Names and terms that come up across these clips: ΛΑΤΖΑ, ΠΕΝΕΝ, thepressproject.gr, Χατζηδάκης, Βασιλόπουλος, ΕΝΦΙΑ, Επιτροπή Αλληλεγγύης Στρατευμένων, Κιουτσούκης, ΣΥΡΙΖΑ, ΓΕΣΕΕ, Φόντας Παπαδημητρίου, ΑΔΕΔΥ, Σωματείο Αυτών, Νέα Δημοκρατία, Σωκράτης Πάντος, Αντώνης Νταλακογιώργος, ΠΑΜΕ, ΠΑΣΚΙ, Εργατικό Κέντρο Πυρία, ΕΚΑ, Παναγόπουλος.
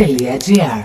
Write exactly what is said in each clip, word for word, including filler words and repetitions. thepressproject.gr.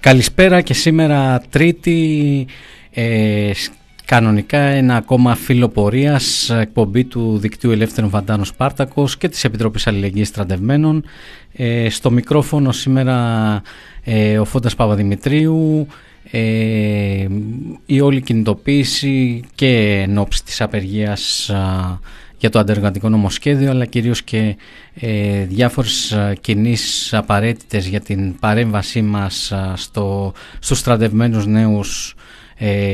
Καλησπέρα και σήμερα Τρίτη, ε, κανονικά ένα ακόμα φύλλο πορείας, εκπομπή του Δικτύου Ελεύθερων Βαντάνος Πάρτακος και της Επιτροπής Αλληλεγγύης Στρατευμένων. Ε, στο μικρόφωνο σήμερα ε, ο Φόντας Παπαδημητρίου. Ε, η όλη κινητοποίηση και εν ώψη της απεργίας α, για το αντεργατικό νομοσχέδιο, αλλά κυρίως και ε, διάφορες κινήσεις απαραίτητες για την παρέμβασή μας στο, στους στρατευμένους νέους ε,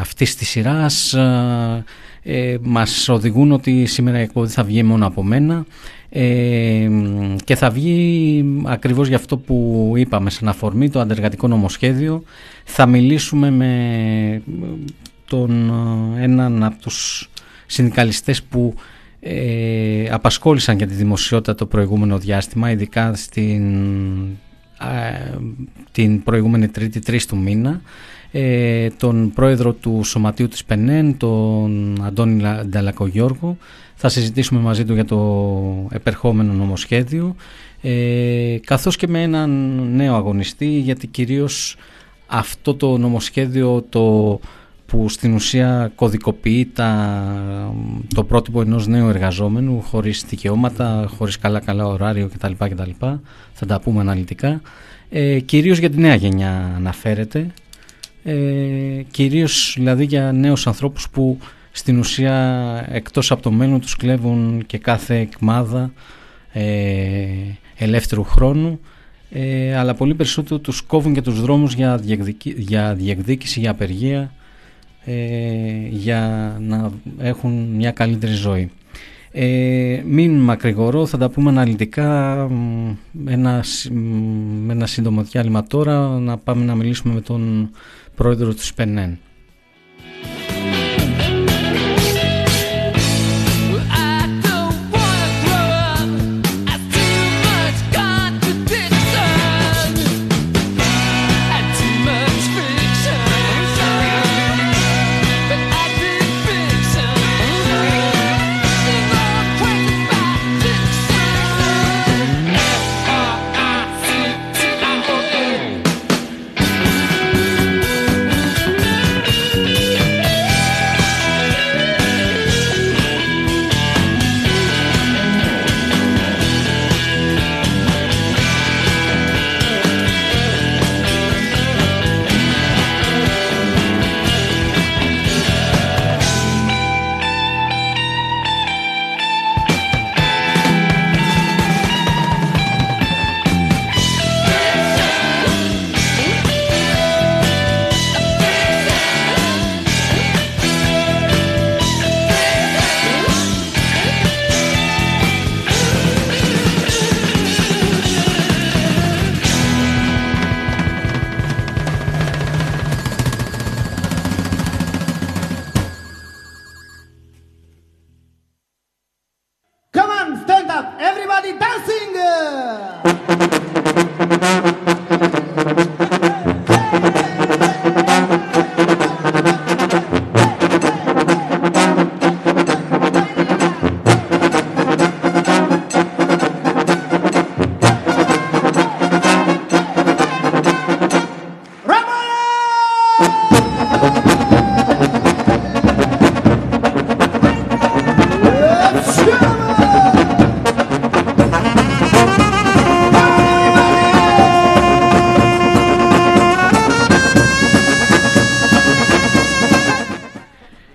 αυτής της σειράς ε, μας οδηγούν ότι σήμερα η εκπομπή θα βγει μόνο από μένα ε, και θα βγει ακριβώς για αυτό που είπαμε σαν αφορμή το αντεργατικό νομοσχέδιο. Θα μιλήσουμε με τον έναν από τους συνδικαλιστές που ε, απασχόλησαν για τη δημοσιότητα το προηγούμενο διάστημα, ειδικά στην, α, την προηγούμενη Τρίτη, τρεις του μήνα, ε, τον πρόεδρο του Σωματείου της ΠΕΝΕΝ, τον Αντώνη Νταλακογιώργο. Θα συζητήσουμε μαζί του για το επερχόμενο νομοσχέδιο, ε, καθώς και με έναν νέο αγωνιστή, γιατί κυρίως αυτό το νομοσχέδιο το που στην ουσία κωδικοποιεί τα, το πρότυπο ενός νέου εργαζόμενου χωρίς δικαιώματα, χωρίς καλά-καλά ωράριο κτλ. κτλ. Θα τα πούμε αναλυτικά. Ε, κυρίως για τη νέα γενιά αναφέρεται. Ε, κυρίως δηλαδή για νέους ανθρώπους που στην ουσία εκτός από το μέλλον τους κλέβουν και κάθε εκμάδα ε, ελεύθερου χρόνου. Ε, αλλά πολύ περισσότερο τους κόβουν και τους δρόμους για, διεκδικη, για διεκδίκηση, για απεργία, Ε, για να έχουν μια καλύτερη ζωή. Ε, μην μακρηγορώ, θα τα πούμε αναλυτικά. Ένα, ένα σύντομο διάλειμμα τώρα, να πάμε να μιλήσουμε με τον πρόεδρο του ΣΠΕΝΕΝ.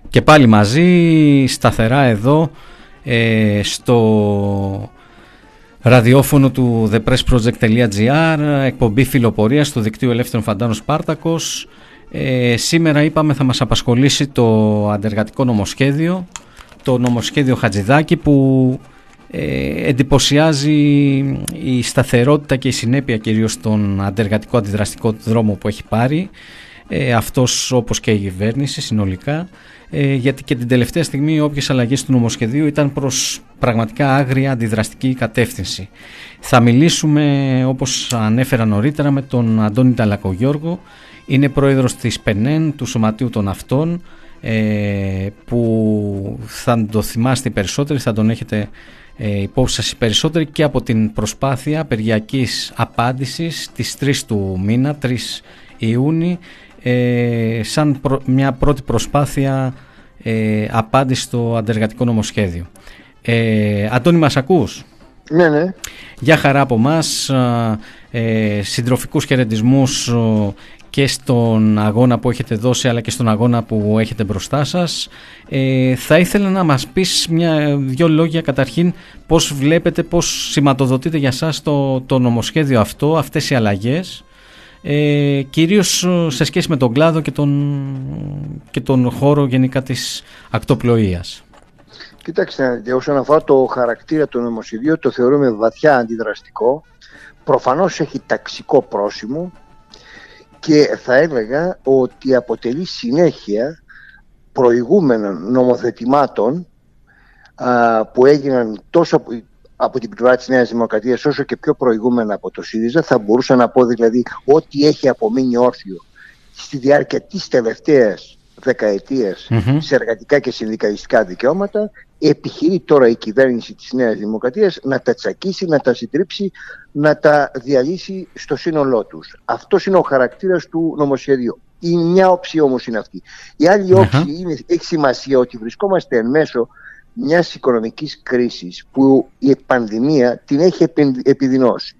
Και πάλι μαζί σταθερά εδώ ε, στο ραδιόφωνο του the press project dot g r, εκπομπή φιλοπορίας του Δικτύου Ελεύθερων Βαντάνος Πάρτακος. Ε, σήμερα είπαμε θα μας απασχολήσει το αντεργατικό νομοσχέδιο, το νομοσχέδιο Χατζηδάκη, που ε, εντυπωσιάζει η σταθερότητα και η συνέπεια κυρίως στον αντεργατικό αντιδραστικό δρόμο που έχει πάρει ε, αυτός, όπως και η κυβέρνηση συνολικά, ε, γιατί και την τελευταία στιγμή όποιες αλλαγές του νομοσχεδίου ήταν προς πραγματικά άγρια αντιδραστική κατεύθυνση. Θα μιλήσουμε, όπως ανέφερα νωρίτερα, με τον Αντώνη Νταλακογιώργο. Είναι πρόεδρος της ΠΕΝΕΝ, του Σωματείου των Αυτών, που θα το θυμάστε περισσότερο, θα τον έχετε υπόψη σας περισσότερο, και από την προσπάθεια απεργιακής απάντησης της τρεις του μήνα, τρεις Ιούνιου, σαν μια πρώτη προσπάθεια απάντηση στο αντεργατικό νομοσχέδιο. Αντώνη, μας ακούς? Ναι, ναι. Γεια χαρά από μας, συντροφικούς χαιρετισμούς και στον αγώνα που έχετε δώσει, αλλά και στον αγώνα που έχετε μπροστά σας. Ε, θα ήθελα να μας πεις μια, δύο λόγια καταρχήν, πώς βλέπετε, πώς σηματοδοτείτε για σας το, το νομοσχέδιο αυτό, αυτές οι αλλαγές, ε, κυρίως σε σχέση με τον κλάδο και τον, και τον χώρο γενικά της ακτοπλοείας. Κοιτάξτε, όσον αφορά το χαρακτήρα του νομοσχεδίου, το θεωρούμε βαθιά αντιδραστικό. Προφανώς έχει ταξικό πρόσημο και θα έλεγα ότι αποτελεί συνέχεια προηγούμενων νομοθετημάτων α, που έγιναν τόσο από, από την πλευρά της Νέας Δημοκρατίας όσο και πιο προηγούμενα από το ΣΥΡΙΖΑ. Θα μπορούσα να πω δηλαδή ότι έχει απομείνει όρθιο στη διάρκεια της τελευταίας δεκαετίας mm-hmm. σε εργατικά και συνδικαλιστικά δικαιώματα. Επιχειρεί τώρα η κυβέρνηση της Νέας Δημοκρατίας να τα τσακίσει, να τα συντρίψει, να τα διαλύσει στο σύνολό τους. Αυτός είναι ο χαρακτήρας του νομοσχεδίου. Η μια όψη όμως είναι αυτή. Η άλλη uh-huh. όψη είναι, έχει σημασία ότι βρισκόμαστε εν μέσω μιας οικονομικής κρίσης που η πανδημία την έχει επιδεινώσει.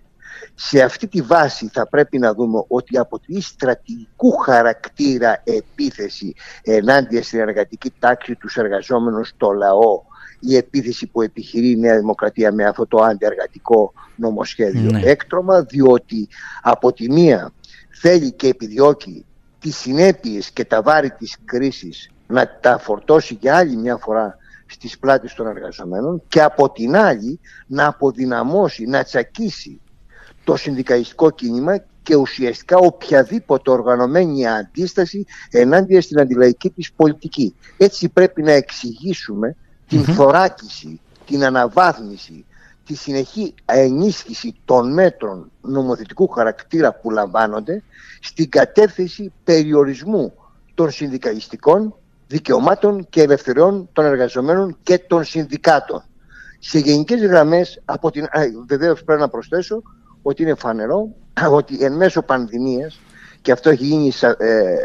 Σε αυτή τη βάση θα πρέπει να δούμε ότι αποτελεί στρατηγικού χαρακτήρα επίθεση ενάντια στην εργατική τάξη, τους εργαζόμενους, το λαό, η επίθεση που επιχειρεί η Νέα Δημοκρατία με αυτό το αντιεργατικό νομοσχέδιο. Ναι. Έκτρωμα, διότι από τη μία θέλει και επιδιώκει τις συνέπειες και τα βάρη της κρίσης να τα φορτώσει για άλλη μια φορά στις πλάτες των εργαζομένων, και από την άλλη να αποδυναμώσει, να τσακίσει το συνδικαλιστικό κίνημα και ουσιαστικά οποιαδήποτε οργανωμένη αντίσταση ενάντια στην αντιλαϊκή της πολιτική. Έτσι πρέπει να εξηγήσουμε mm-hmm. την θωράκιση, την αναβάθμιση, τη συνεχή ενίσχυση των μέτρων νομοθετικού χαρακτήρα που λαμβάνονται στην κατεύθυνση περιορισμού των συνδικαλιστικών δικαιωμάτων και ελευθεριών των εργαζομένων και των συνδικάτων. Σε γενικές γραμμές, από την... βεβαίως πρέπει να προσθέσω ότι είναι φανερό ότι εν μέσω πανδημίας, και αυτό έχει γίνει σα, ε,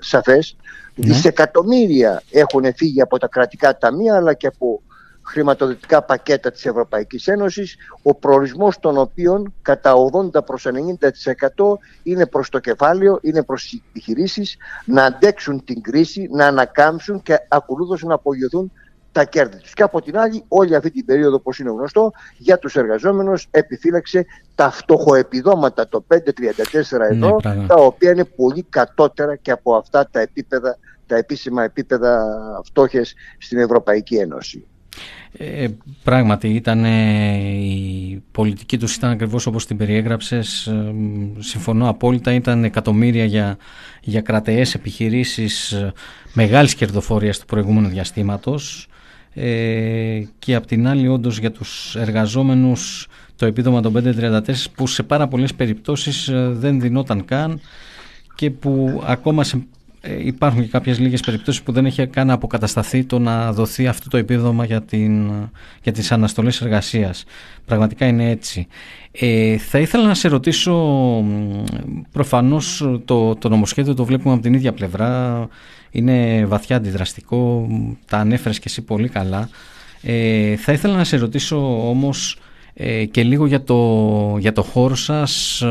σαφές, ναι. δισεκατομμύρια έχουν φύγει από τα κρατικά ταμεία αλλά και από χρηματοδοτικά πακέτα της Ευρωπαϊκής Ένωσης, ο προορισμός των οποίων κατά ογδόντα προς ενενήντα τοις εκατό είναι προς το κεφάλαιο, είναι προς τις επιχειρήσεις να αντέξουν την κρίση, να ανακάμψουν και ακολούθως να απογειωθούν τα κέρδη τους. Και από την άλλη, όλη αυτή την περίοδο, όπως είναι γνωστό, για τους εργαζόμενους επιφύλαξε τα φτωχοεπιδόματα, το πεντακόσια τριάντα τέσσερα ευρώ, ναι, τα οποία είναι πολύ κατώτερα και από αυτά τα, επίπεδα, τα επίσημα επίπεδα φτώχειας στην Ευρωπαϊκή Ένωση. Ε, πράγματι, ήταν, η πολιτική τους ήταν ακριβώς όπως την περιέγραψες. Ε, συμφωνώ απόλυτα, ήταν εκατομμύρια για, για κρατεές επιχειρήσεις μεγάλης κερδοφορίας του προηγούμενου διαστήματος. Ε, και απ' την άλλη, όντως, για τους εργαζόμενους το επίδομα των πεντακόσια τριάντα τέσσερα, που σε πάρα πολλές περιπτώσεις δεν δινόταν καν και που ακόμα σε, ε, υπάρχουν και κάποιες λίγες περιπτώσεις που δεν έχει καν αποκατασταθεί το να δοθεί αυτό το επίδομα για, την, για τις αναστολές εργασίας. Πραγματικά είναι έτσι. Ε, θα ήθελα να σε ρωτήσω, προφανώς το, το νομοσχέδιο το βλέπουμε από την ίδια πλευρά, είναι βαθιά αντιδραστικό, τα ανέφερες και εσύ πολύ καλά. Ε, θα ήθελα να σε ρωτήσω όμως ε, και λίγο για το, για το χώρο σας,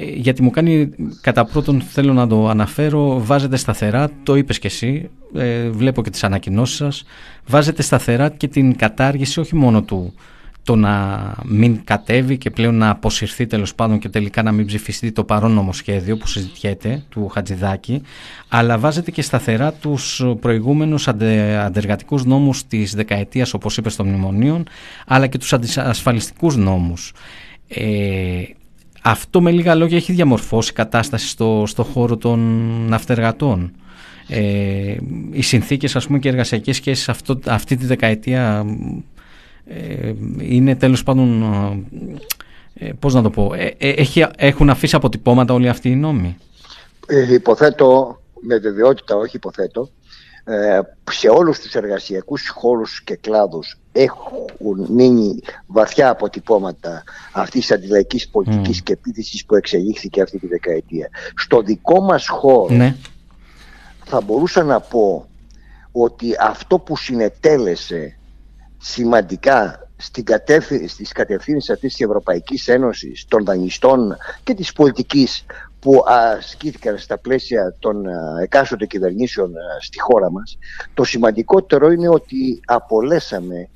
γιατί μου κάνει, κατά πρώτον θέλω να το αναφέρω, βάζετε σταθερά, το είπες και εσύ, ε, βλέπω και τις ανακοινώσεις σας, βάζετε σταθερά και την κατάργηση όχι μόνο του το να μην κατέβει και πλέον να αποσυρθεί τέλος πάντων και τελικά να μην ψηφιστεί το παρόν νομοσχέδιο που συζητιέται του Χατζηδάκη, αλλά βάζεται και σταθερά τους προηγούμενους αντε, αντεργατικούς νόμους της δεκαετίας, όπως είπες, των μνημονίων, αλλά και τους αντισασφαλιστικούς νόμους. Ε, Αυτό με λίγα λόγια έχει διαμορφώσει κατάσταση στο, στο χώρο των ναυτεργατών. Ε, οι συνθήκες, ας πούμε, και οι εργασιακές σχέσεις αυτό, αυτή τη δεκαετία ε, είναι τέλος πάντων, ε, πώς να το πω, ε, έχει, έχουν αφήσει αποτυπώματα όλοι αυτοί οι νόμοι. Ε, υποθέτω, με βεβαιότητα όχι υποθέτω, ε, σε όλους τους εργασιακούς χώρους και κλάδους έχουν μείνει βαθιά αποτυπώματα αυτής της αντιλαϊκής πολιτικής mm. και επίθεσης που εξελίχθηκε αυτή τη δεκαετία. Στο δικό μας χώρο mm. θα μπορούσα να πω ότι αυτό που συνετέλεσε σημαντικά στην κατεύθυ- στις κατευθύνσεις αυτής της Ευρωπαϊκής Ένωσης, των δανειστών και της πολιτικής που ασκήθηκαν στα πλαίσια των εκάστοτε κυβερνήσεων στη χώρα μας, το σημαντικότερο είναι ότι απολέσαμε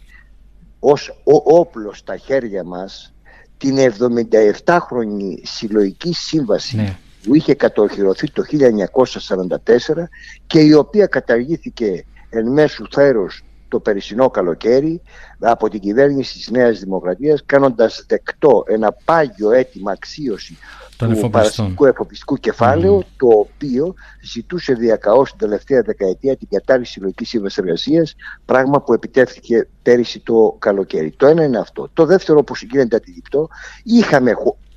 ως όπλο στα χέρια μας την εβδομήντα επτάχρονη συλλογική σύμβαση ναι. που είχε κατοχυρωθεί το χίλια εννιακόσια σαράντα τέσσερα και η οποία καταργήθηκε εν μέσου θέρος το περσινό καλοκαίρι από την κυβέρνηση της Νέας Δημοκρατίας, κάνοντας δεκτό ένα πάγιο αίτημα αξίωση του παραστικού εφοπλιστικού κεφάλαιου, mm. το οποίο ζητούσε διακαώς την τελευταία δεκαετία την κατάργηση συλλογικής σύμβασης εργασίας, πράγμα που επιτεύχθηκε πέρυσι το καλοκαίρι. Το ένα είναι αυτό. Το δεύτερο, που γίνεται αντιληπτό, είχαμε,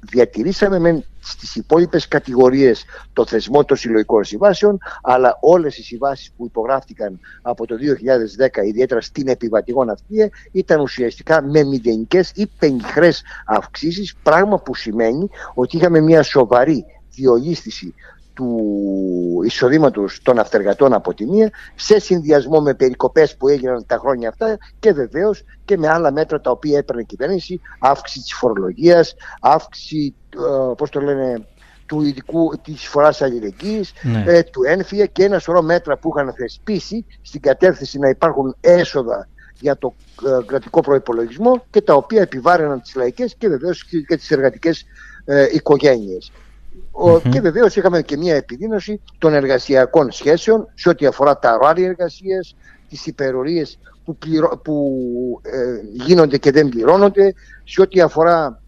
διατηρήσαμε μεν στις υπόλοιπες κατηγορίες το θεσμό των συλλογικών συμβάσεων, αλλά όλες οι συμβάσεις που υπογράφτηκαν από το δύο χιλιάδες δέκα, ιδιαίτερα στην επιβατηγόν ναυτιλία, ήταν ουσιαστικά με μηδενικές ή πενιχρές αυξήσεις, πράγμα που σημαίνει ότι είχαμε μια σοβαρή διολίσθηση του εισοδήματος των αυτεργατών από τη μία, σε συνδυασμό με περικοπές που έγιναν τα χρόνια αυτά και βεβαίως και με άλλα μέτρα τα οποία έπαιρνε η κυβέρνηση, αύξηση της φορολογίας, αύξηση ε, πώς το λένε, του ειδικού, της φοράς αλληλεγγύης, ναι. ε, του ένφια και ένα σωρό μέτρα που είχαν θεσπίσει στην κατεύθυνση να υπάρχουν έσοδα για το ε, κρατικό προϋπολογισμό και τα οποία επιβάρυναν τις λαϊκές και βεβαίως και τις εργατικές ε, οικογένειες. Mm-hmm. Και βεβαίως είχαμε και μια επιδείνωση των εργασιακών σχέσεων σε ό,τι αφορά τα ωράρια εργασίας, τις υπερορίες που, πληρω... που ε, γίνονται και δεν πληρώνονται, σε ό,τι αφορά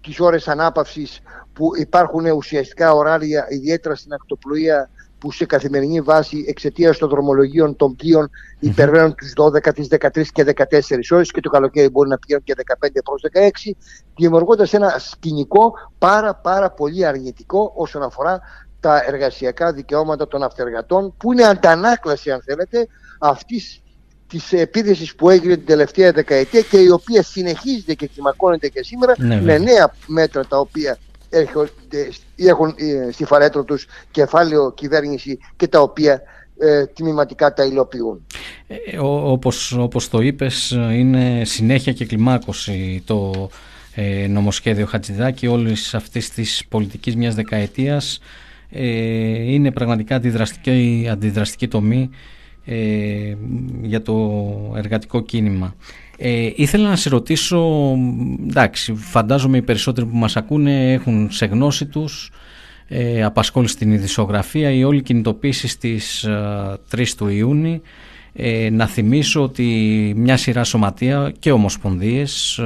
τις ώρες ανάπαυσης που υπάρχουν ουσιαστικά ωράρια, ιδιαίτερα στην ακτοπλοεία, που σε καθημερινή βάση εξαιτίας των δρομολογίων των πλοίων υπερβαίνουν τους δώδεκα, τις δεκατρείς και δεκατέσσερις ώρες και το καλοκαίρι μπορεί να πηγαίνουν και δεκαπέντε προς δεκαέξι, δημιουργώντας ένα σκηνικό πάρα πάρα πολύ αρνητικό όσον αφορά τα εργασιακά δικαιώματα των αυτεργατών, που είναι αντανάκλαση, αν θέλετε, αυτής της επίθεσης που έγινε την τελευταία δεκαετία και η οποία συνεχίζεται και κλιμακώνεται και σήμερα ναι, με νέα μέτρα τα οποία έχουν στη φαρέτρο τους κεφάλαιο κυβέρνηση και τα οποία ε, τμηματικά τα υλοποιούν. Ε, όπως, όπως το είπες, είναι συνέχεια και κλιμάκωση το ε, νομοσχέδιο Χατζηδάκη όλης αυτής της πολιτικής μιας δεκαετίας. Ε, είναι πραγματικά αντιδραστική, αντιδραστική τομή ε, για το εργατικό κίνημα. Ε, ήθελα να σε ρωτήσω, εντάξει, φαντάζομαι οι περισσότεροι που μας ακούνε έχουν σε γνώση τους ε, απασχόληση στην ειδησιογραφία, η όλη κινητοποίηση στις ε, τρεις του Ιούνιου. Ε, να θυμίσω ότι μια σειρά σωματεία και ομοσπονδίες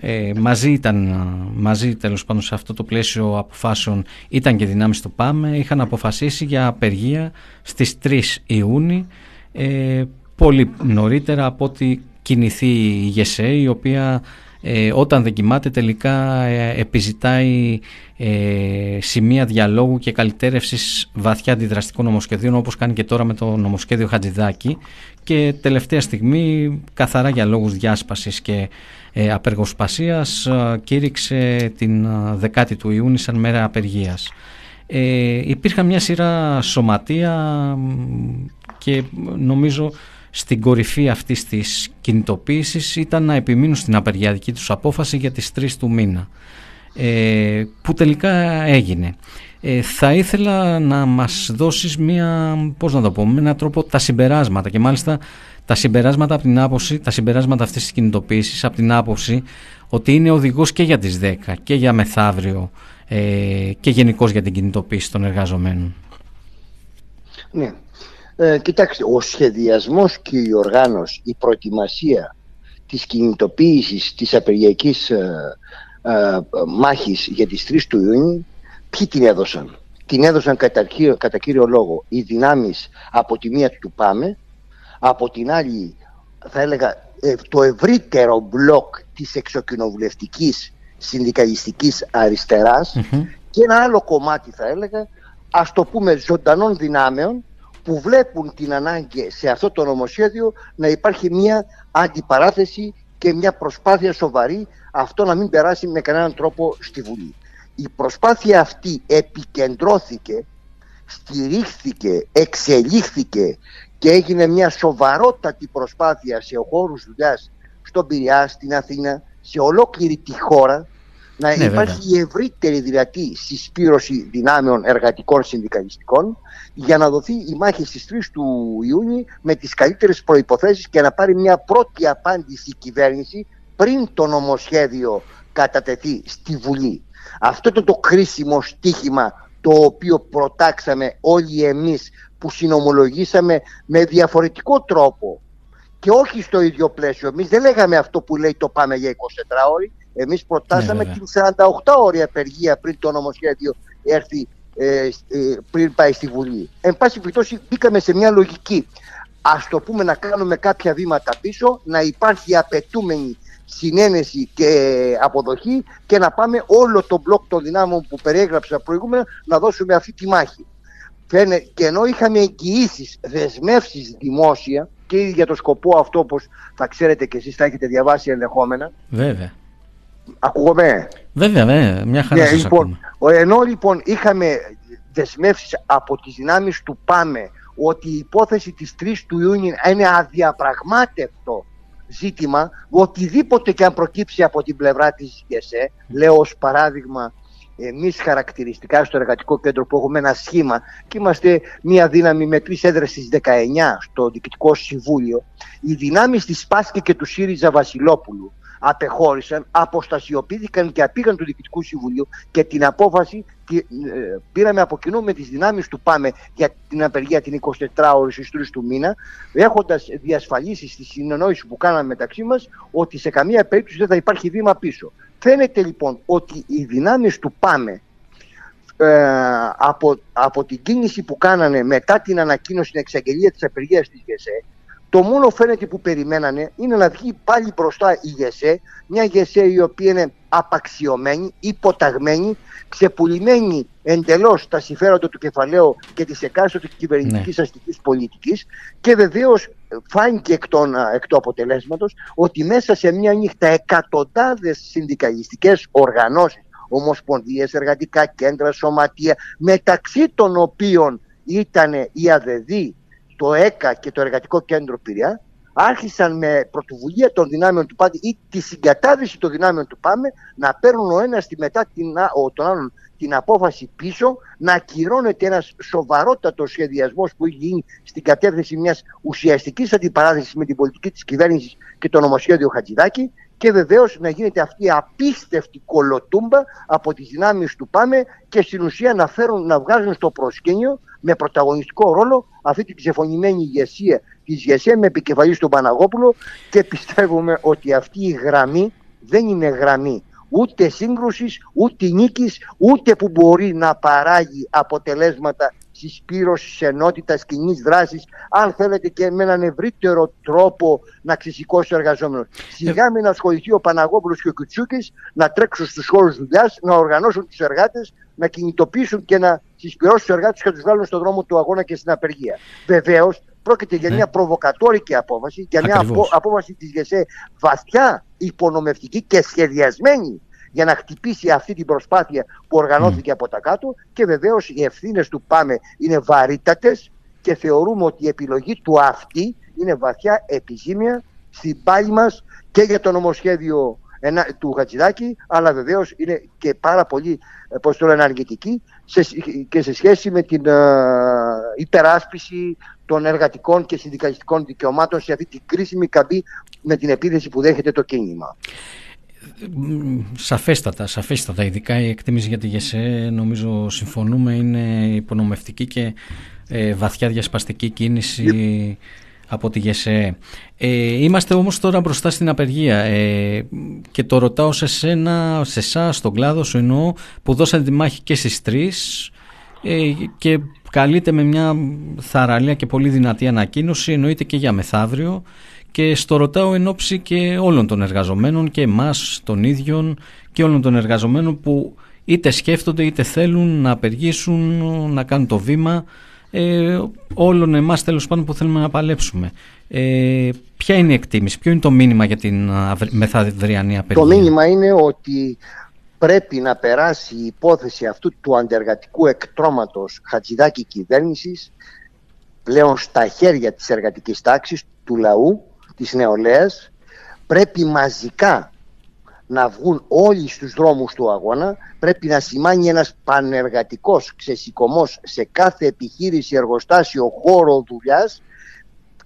ε, μαζί ήταν, μαζί τέλος πάντων σε αυτό το πλαίσιο αποφάσεων ήταν και δυνάμεις του ΠΑΜΕ, είχαν αποφασίσει για απεργία στις τρεις Ιουνίου, ε, πολύ νωρίτερα από ότι κινηθεί η ΓΕΣΕΕ, η οποία ε, όταν δεν κοιμάται τελικά ε, επιζητάει ε, σημεία διαλόγου και καλυτέρευσης βαθιά αντιδραστικών νομοσχεδίων, όπως κάνει και τώρα με το νομοσχέδιο Χατζηδάκη, και τελευταία στιγμή, καθαρά για λόγους διάσπασης και ε, απεργοσπασίας, ε, κήρυξε την δέκατη του Ιουνίου σαν μέρα απεργίας. Ε, υπήρχαν μια σειρά σωματεία και νομίζω στην κορυφή αυτής της κινητοποίησης ήταν να επιμείνουν στην απεργιακή τους απόφαση για τις τρεις του μήνα. ε, που τελικά έγινε. Ε, θα ήθελα να μας δώσεις μία, πώς να το πω, με έναν τρόπο τα συμπεράσματα, και μάλιστα τα συμπεράσματα, από την άποψη, τα συμπεράσματα αυτής της κινητοποίησης από την άποψη ότι είναι οδηγός και για τις δέκα και για μεθαύριο ε, και γενικώς για την κινητοποίηση των εργαζομένων. Ναι. Ε, κοιτάξτε, ο σχεδιασμός και η οργάνωση, η προετοιμασία της κινητοποίησης της απεργιακής ε, ε, μάχης για τις τρεις του Ιουνίου, ποιοι την έδωσαν? Την έδωσαν κατά, κατά κύριο λόγο οι δυνάμεις από τη μία του ΠΑΜΕ, από την άλλη θα έλεγα το ευρύτερο μπλοκ της εξοκοινοβουλευτικής συνδικαλιστικής αριστεράς mm-hmm. και ένα άλλο κομμάτι, θα έλεγα, ας το πούμε, ζωντανών δυνάμεων που βλέπουν την ανάγκη σε αυτό το νομοσχέδιο να υπάρχει μια αντιπαράθεση και μια προσπάθεια σοβαρή αυτό να μην περάσει με κανέναν τρόπο στη Βουλή. Η προσπάθεια αυτή επικεντρώθηκε, στηρίχθηκε, εξελίχθηκε και έγινε μια σοβαρότατη προσπάθεια σε χώρους δουλειάς στον Πειραιά, στην Αθήνα, σε ολόκληρη τη χώρα να ναι, υπάρχει βέβαια. η ευρύτερη δυνατή συσπήρωση δυνάμεων εργατικών συνδικαλιστικών για να δοθεί η μάχη στις τρεις του Ιούνιου με τις καλύτερες προϋποθέσεις και να πάρει μια πρώτη απάντηση η κυβέρνηση πριν το νομοσχέδιο κατατεθεί στη Βουλή. Αυτό ήταν το κρίσιμο στίχημα το οποίο προτάξαμε όλοι εμείς, που συνομολογήσαμε με διαφορετικό τρόπο και όχι στο ίδιο πλαίσιο. Εμείς δεν λέγαμε αυτό που λέει το ΠΑΜΕ για είκοσι τέσσερις ώρες. Εμείς προτάσαμε ναι, την σαράντα οκτώ ώρη απεργία πριν το νομοσχέδιο έρθει, ε, ε, πριν πάει στη Βουλή. Εν πάση περιπτώσει, μπήκαμε σε μια λογική. Ας το πούμε, να κάνουμε κάποια βήματα πίσω, να υπάρχει απαιτούμενη συνένεση και αποδοχή και να πάμε όλο το μπλοκ των δυνάμων που περιέγραψα προηγούμενα να δώσουμε αυτή τη μάχη. Και ενώ είχαμε εγγυήσεις, δεσμεύσεις δημόσια και για το σκοπό αυτό, όπως θα ξέρετε και εσείς, θα έχετε διαβάσει ενδεχόμενα. Βέβαια. Ακούγομαι. Βέβαια, βέβαια. Μια χαρά σας ακούμε. Ενώ λοιπόν είχαμε δεσμεύσεις από τις δυνάμεις του ΠΑΜΕ ότι η υπόθεση της τρεις του Ιούνιου είναι αδιαπραγμάτευτο ζήτημα, οτιδήποτε και αν προκύψει από την πλευρά της ΓΕΣΕΕ, λέω ως παράδειγμα. Εμείς χαρακτηριστικά στο Εργατικό Κέντρο που έχουμε ένα σχήμα και είμαστε μια δύναμη με τρεις έδρες στις δεκαεννιά στο Διοικητικό Συμβούλιο, οι δυνάμεις της ΠΑΣΚΙ και του ΣΥΡΙΖΑ Βασιλόπουλου απεχώρησαν, αποστασιοποιήθηκαν και απήγαν του Διοικητικού Συμβουλίου και την απόφαση πήραμε από κοινού με τις δυνάμεις του ΠΑΜΕ για την απεργία την εικοσιτετράωρη στις τρεις του μήνα, έχοντας διασφαλίσει στη συνεννόηση που κάναμε μεταξύ μας ότι σε καμία περίπτωση δεν θα υπάρχει βήμα πίσω. Φαίνεται λοιπόν ότι οι δυνάμεις του ΠΑΜΕ ε, από, από την κίνηση που κάνανε μετά την ανακοίνωση, την εξαγγελία της απεργίας της ΓΕΣΕΕ, το μόνο φαίνεται που περιμένανε είναι να βγει πάλι μπροστά η ΓΕΣΕΕ, μια ΓΕΣΕΕ η οποία είναι απαξιωμένη, υποταγμένη, ξεπουλημένη εντελώς τα συμφέροντα του κεφαλαίου και της εκάστοτε κυβερνητικής ναι. αστικής πολιτικής, και βεβαίως φάνηκε εκ, εκ του αποτελέσματος ότι μέσα σε μια νύχτα εκατοντάδες συνδικαλιστικές οργανώσεις, ομοσπονδίες, εργατικά κέντρα, σωματεία, μεταξύ των οποίων ήταν η ΑΔΕΔΥ, το ΕΚΑ και το Εργατικό Κέντρο Πυρία, άρχισαν με πρωτοβουλία των δυνάμεων του ΠΑΜΕ ή τη συγκατάδυση των δυνάμεων του ΠΑΜΕ να παίρνουν ο ένας τη μετά την, ο, τον άλλον την απόφαση πίσω, να ακυρώνεται ένας σοβαρότατος σχεδιασμός που είχε γίνει στην κατεύθυνση μιας ουσιαστικής αντιπαράθεσης με την πολιτική της κυβέρνησης και το νομοσχέδιο Χατζηδάκη, και βεβαίως να γίνεται αυτή η απίστευτη κολοτούμπα από τις δυνάμεις του ΠΑΜΕ και στην ουσία να, φέρουν, να βγάζουν στο προσκήνιο με πρωταγωνιστικό ρόλο αυτή την ξεφωνημένη ηγεσία της ΓΕΣΕΕ με επικεφαλής τον Παναγόπουλο, και πιστεύουμε ότι αυτή η γραμμή δεν είναι γραμμή ούτε σύγκρουσης, ούτε νίκης, ούτε που μπορεί να παράγει αποτελέσματα συσπήρωσης, ενότητας, κοινής δράσης, αν θέλετε και με έναν ευρύτερο τρόπο να ξεσηκώσει ο εργαζόμενος. Σιγά μην ασχοληθεί ο Παναγόπουλος και ο Κιουτσούκης να τρέξουν στους χώρους δουλειάς, να οργανώσουν τους εργάτες, να κινητοποιήσουν και να συσπηρώσουν τους εργάτες και να τους βάλουν στον δρόμο του αγώνα και στην απεργία. Βεβαίως, πρόκειται για μια προβοκατόρικη απόφαση, για μια απο, απόφαση της ΓΕΣΕΕ βαθιά υπονομευτική και σχεδιασμένη για να χτυπήσει αυτή την προσπάθεια που οργανώθηκε mm. από τα κάτω, και βεβαίως οι ευθύνες του ΠΑΜΕ είναι βαρύτατες και θεωρούμε ότι η επιλογή του αυτή είναι βαθιά επιζήμια στην πάλη μας και για το νομοσχέδιο ένα, του Χατζηδάκη, αλλά βεβαίως είναι και πάρα πολύ πώς το λένε, αργητική σε, και σε σχέση με την ε, υπεράσπιση των εργατικών και συνδικαλιστικών δικαιωμάτων σε αυτή την κρίσιμη καμπή με την επίθεση που δέχεται το κίνημα. Σαφέστατα, σαφέστατα. Ειδικά η εκτίμηση για τη ΓΕΣΕΕ, νομίζω συμφωνούμε, είναι υπονομευτική και ε, βαθιά διασπαστική κίνηση από τη ΓΕΣΕΕ. Ε, είμαστε όμως τώρα μπροστά στην απεργία ε, και το ρωτάω σε σένα, σε εσάς, στον κλάδο σου εννοώ, που δώσατε τη μάχη και στις τρεις ε, και καλείτε με μια θαραλέα και πολύ δυνατή ανακοίνωση, εννοείται και για μεθαύριο. Και στο ρωτάω εν όψη και όλων των εργαζομένων και εμάς των ίδιων και όλων των εργαζομένων που είτε σκέφτονται είτε θέλουν να απεργήσουν, να κάνουν το βήμα, ε, όλων εμάς τέλος πάντων που θέλουμε να παλέψουμε. Ε, ποια είναι η εκτίμηση, ποιο είναι το μήνυμα για την μεθαυριανή απεργία? Το μήνυμα είναι ότι πρέπει να περάσει η υπόθεση αυτού του αντεργατικού εκτρώματος Χατζηδάκη κυβέρνησης πλέον στα χέρια της εργατικής τάξης, του λαού, της νεολαίας. Πρέπει μαζικά να βγουν όλοι στους δρόμους του αγώνα. Πρέπει να σημάνει ένας πανεργατικός ξεσηκωμός σε κάθε επιχείρηση, εργοστάσιο, χώρο δουλειάς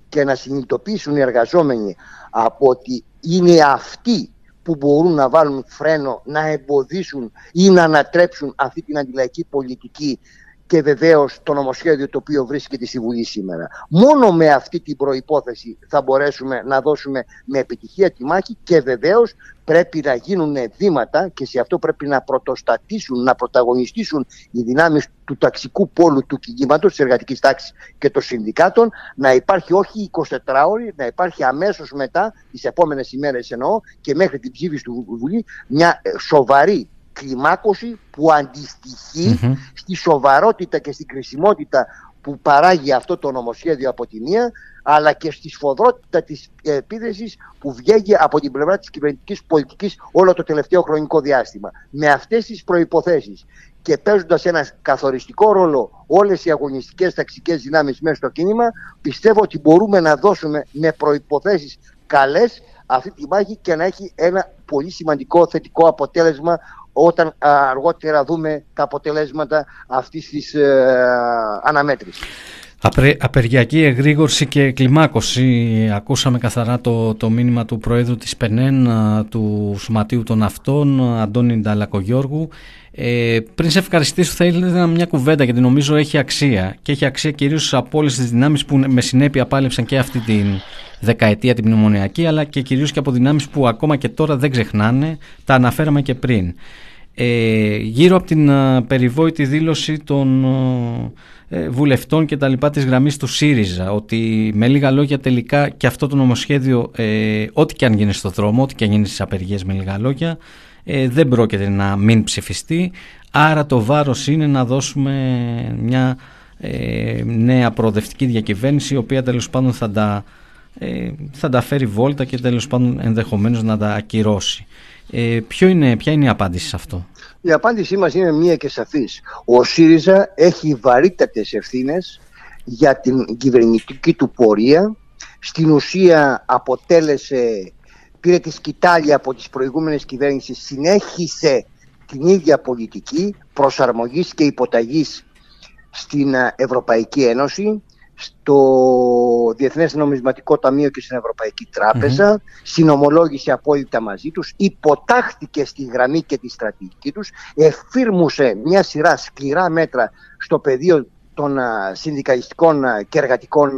και να συνειδητοποιήσουν οι εργαζόμενοι από ότι είναι αυτοί που μπορούν να βάλουν φρένο, να εμποδίσουν ή να ανατρέψουν αυτή την αντιλαϊκή πολιτική και βεβαίως το νομοσχέδιο το οποίο βρίσκεται στη Βουλή σήμερα. Μόνο με αυτή την προϋπόθεση θα μπορέσουμε να δώσουμε με επιτυχία τη μάχη και βεβαίως πρέπει να γίνουν βήματα και σε αυτό πρέπει να πρωτοστατήσουν, να πρωταγωνιστήσουν οι δυνάμεις του ταξικού πόλου του κινήματος, της εργατικής τάξης και των συνδικάτων, να υπάρχει όχι εικοσιτετράωρη, να υπάρχει αμέσως μετά, τις επόμενες ημέρες εννοώ, και μέχρι την ψήφιση του Βουλή, μια σοβαρή κλιμάκωση που αντιστοιχεί mm-hmm. στη σοβαρότητα και στην κρισιμότητα που παράγει αυτό το νομοσχέδιο από τη μία, αλλά και στη σφοδρότητα της επίθεσης που βγαίνει από την πλευρά της κυβερνητικής πολιτικής όλο το τελευταίο χρονικό διάστημα. Με αυτές τις προϋποθέσεις και παίζοντας ένα καθοριστικό ρόλο όλες οι αγωνιστικές ταξικές δυνάμεις μέσα στο κίνημα, πιστεύω ότι μπορούμε να δώσουμε με προϋποθέσεις καλές αυτή τη μάχη και να έχει ένα πολύ σημαντικό θετικό αποτέλεσμα όταν αργότερα δούμε τα αποτελέσματα αυτής της ε, αναμέτρησης. Απε, απεργιακή εγρήγορση και κλιμάκωση. Ακούσαμε καθαρά το, το μήνυμα του Προέδρου της ΠΕΝΕΝ, του Σωματείου των Αυτών, Αντώνη Νταλακογιώργου. Ε, πριν σε ευχαριστήσω, θα ήθελα μια κουβέντα γιατί νομίζω έχει αξία. Και έχει αξία κυρίως από όλες τις δυνάμεις που με συνέπεια πάλεψαν και αυτή την δεκαετία, την μνημονιακή, αλλά και κυρίως και από δυνάμεις που ακόμα και τώρα δεν ξεχνάνε. Τα αναφέραμε και πριν. Ε, γύρω από την α, περιβόητη δήλωση των ε, βουλευτών και τα λοιπά της γραμμής του ΣΥΡΙΖΑ, ότι με λίγα λόγια τελικά και αυτό το νομοσχέδιο ε, ό,τι και αν γίνει στο δρόμο, ό,τι και αν γίνει στις απεργίες με λίγα λόγια ε, δεν πρόκειται να μην ψηφιστεί, άρα το βάρος είναι να δώσουμε μια ε, νέα προοδευτική διακυβέρνηση η οποία τέλος πάντων θα τα, ε, θα τα φέρει βόλτα και τέλος πάντων ενδεχομένως να τα ακυρώσει. Ε, ποιο είναι, ποια είναι η απάντηση σε αυτό? Η απάντησή μας είναι μία και σαφής. Ο ΣΥΡΙΖΑ έχει βαρύτατες ευθύνες για την κυβερνητική του πορεία. Στην ουσία αποτέλεσε, πήρε τη σκητάλη από τις προηγούμενες κυβέρνησεις, συνέχισε την ίδια πολιτική προσαρμογής και υποταγής στην Ευρωπαϊκή Ένωση, στο Διεθνές Νομισματικό Ταμείο και στην Ευρωπαϊκή Τράπεζα, mm-hmm. συνομολόγησε απόλυτα μαζί τους, υποτάχθηκε στη γραμμή και τη στρατηγική τους, εφήρμουσε μια σειρά σκληρά μέτρα στο πεδίο των συνδικαλιστικών και εργατικών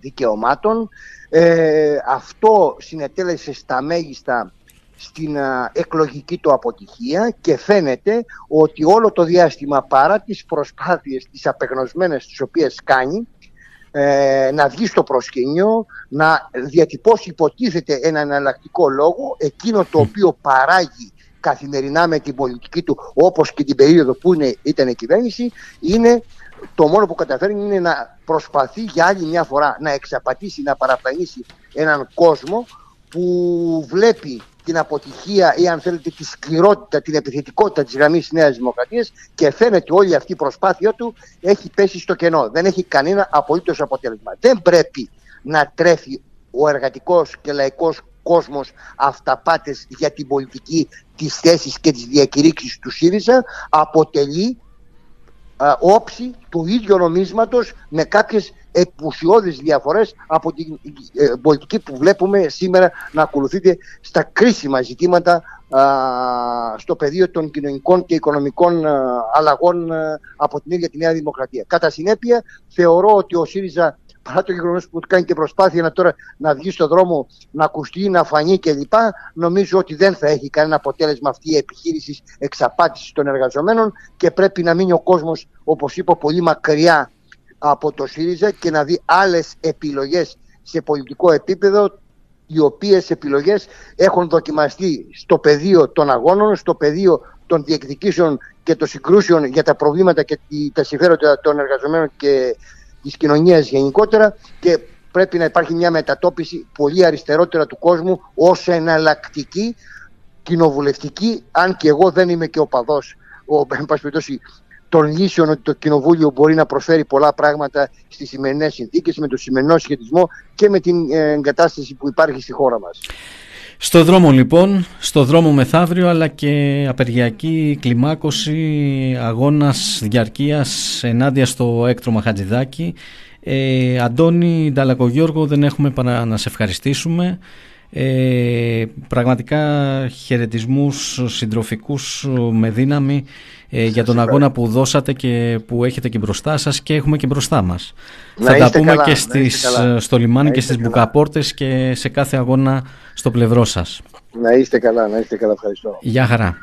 δικαιωμάτων. Ε, αυτό συνετέλεσε στα μέγιστα στην εκλογική του αποτυχία και φαίνεται ότι όλο το διάστημα, παρά τις προσπάθειες, τις απεγνωσμένες τις οποίες κάνει, να βγει στο προσκήνιο, να διατυπώσει υποτίθεται ένα εναλλακτικό λόγο, εκείνο το οποίο παράγει καθημερινά με την πολιτική του, όπως και την περίοδο που είναι, ήταν η κυβέρνηση, είναι το μόνο που καταφέρνει είναι να προσπαθεί για άλλη μια φορά να εξαπατήσει, να παραπλανήσει έναν κόσμο που βλέπει την αποτυχία ή αν θέλετε τη σκληρότητα, την επιθετικότητα της γραμμής Νέας Δημοκρατίας και φαίνεται όλη αυτή η προσπάθεια του έχει πέσει στο κενό. Δεν έχει κανένα απολύτως αποτέλεσμα. Δεν πρέπει να τρέφει ο εργατικός και λαϊκός κόσμος αυταπάτες για την πολιτική, τις θέσεις και τις διακηρύξεις του ΣΥΡΙΖΑ, αποτελεί α, όψη του ίδιου νομίσματος, με κάποιες επουσιώδεις διαφορές από την ε, πολιτική που βλέπουμε σήμερα να ακολουθείται στα κρίσιμα ζητήματα α, στο πεδίο των κοινωνικών και οικονομικών α, αλλαγών α, από την ίδια τη Νέα Δημοκρατία. Κατά συνέπεια, θεωρώ ότι ο ΣΥΡΙΖΑ, παρά το γεγονός που κάνει και προσπάθεια να, τώρα, να βγει στον δρόμο, να ακουστεί, να φανεί κλπ, νομίζω ότι δεν θα έχει κανένα αποτέλεσμα αυτή η επιχείρηση εξαπάτησης των εργαζομένων και πρέπει να μείνει ο κόσμος, όπως είπα, πολύ μακριά από το ΣΥΡΙΖΑ και να δει άλλες επιλογές σε πολιτικό επίπεδο, οι οποίες επιλογές έχουν δοκιμαστεί στο πεδίο των αγώνων, στο πεδίο των διεκδικήσεων και των συγκρούσεων για τα προβλήματα και τα συμφέροντα των εργαζομένων και της κοινωνίας γενικότερα, και πρέπει να υπάρχει μια μετατόπιση πολύ αριστερότερα του κόσμου ως εναλλακτική, κοινοβουλευτική, αν και εγώ δεν είμαι και οπαδός, εν πάση περιπτώσει, των λύσεων ότι το Κοινοβούλιο μπορεί να προσφέρει πολλά πράγματα στις σημερινές συνθήκες, με το σημερινό σχετισμό και με την εγκατάσταση που υπάρχει στη χώρα μας. Στο δρόμο λοιπόν, στο δρόμο μεθαύριο, αλλά και απεργιακή κλιμάκωση, αγώνας διαρκείας ενάντια στο έκτρωμα Χατζηδάκη. Ε, Αντώνη Νταλακογιώργο, δεν έχουμε παρά να σε ευχαριστήσουμε. Ε, πραγματικά χαιρετισμούς συντροφικούς με δύναμη ε, για τον αγώνα που δώσατε και που έχετε και μπροστά σας και έχουμε και μπροστά μας. Να θα τα πούμε καλά, και στις, στο λιμάνι και στις καλά. Μπουκαπόρτες και σε κάθε αγώνα στο πλευρό σας. Να είστε καλά, να είστε καλά, ευχαριστώ. Γεια χαρά.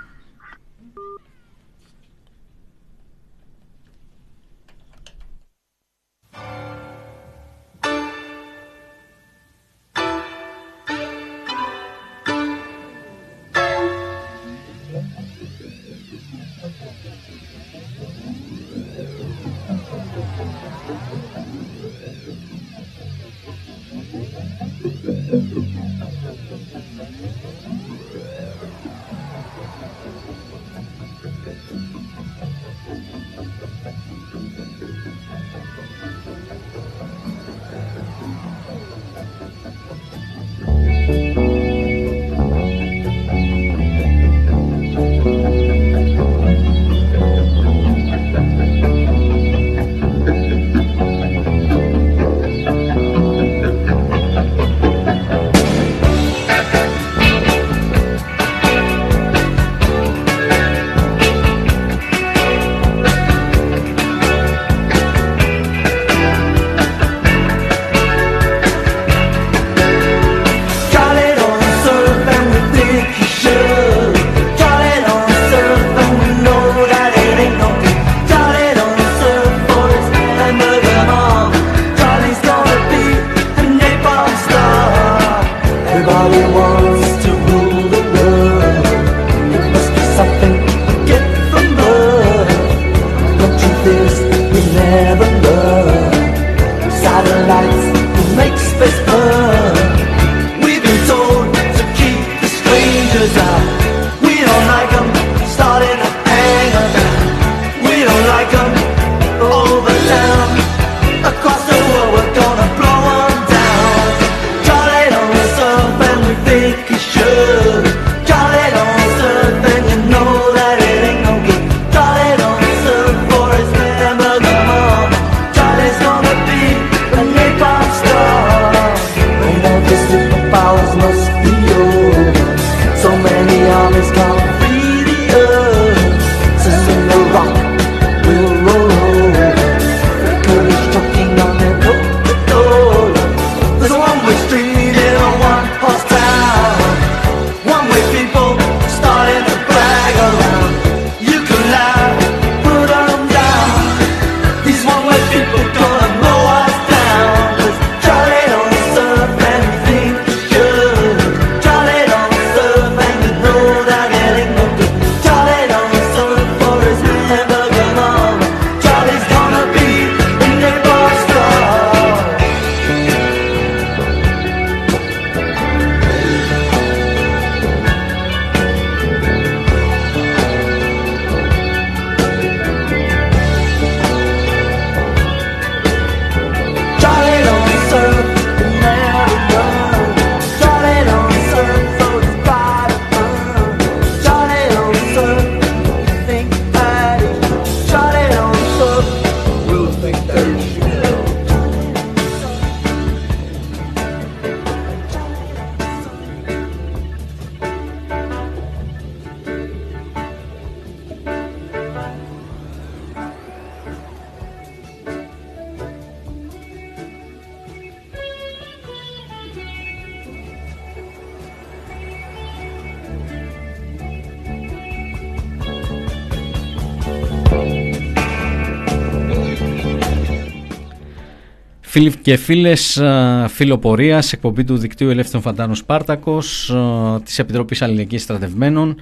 Φίλοι και φίλες, φιλοπορίας, εκπομπή του Δικτύου Ελεύθερος Βαντάνος Πάρτακος της Επιτροπής Αλληλεγγύης Στρατευμένων,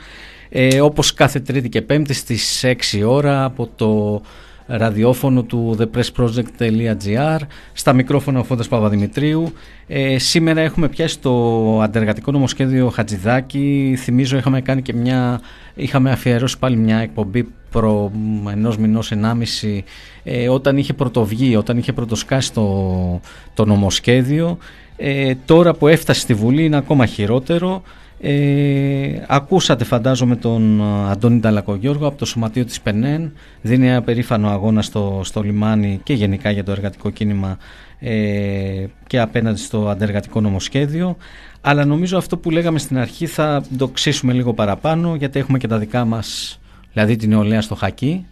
ε, όπως κάθε Τρίτη και Πέμπτη στις έξι η ώρα από το ραδιόφωνο του the press project dot g r, στα μικρόφωνα ο Φόντας Παπαδημητρίου. Ε, σήμερα έχουμε πιάσει το αντεργατικό νομοσχέδιο Χατζηδάκη. Θυμίζω είχαμε κάνει και μια, είχαμε αφιερώσει πάλι μια εκπομπή προ ενός μηνός, ενάμιση, ε, όταν είχε πρωτοβγεί, όταν είχε πρωτοσκάσει το, το νομοσχέδιο. Ε, τώρα που έφτασε στη Βουλή είναι ακόμα χειρότερο. Ε, ακούσατε φαντάζομαι τον Αντώνη Νταλακογιώργο από το Σωματείο της ΠΕΝΕΝ, δίνει ένα περήφανο αγώνα στο, στο λιμάνι και γενικά για το εργατικό κίνημα ε, και απέναντι στο αντεργατικό νομοσχέδιο, αλλά νομίζω αυτό που λέγαμε στην αρχή θα το ξύσουμε λίγο παραπάνω, γιατί έχουμε και τα δικά μας, δηλαδή την νεολαία στο χακί,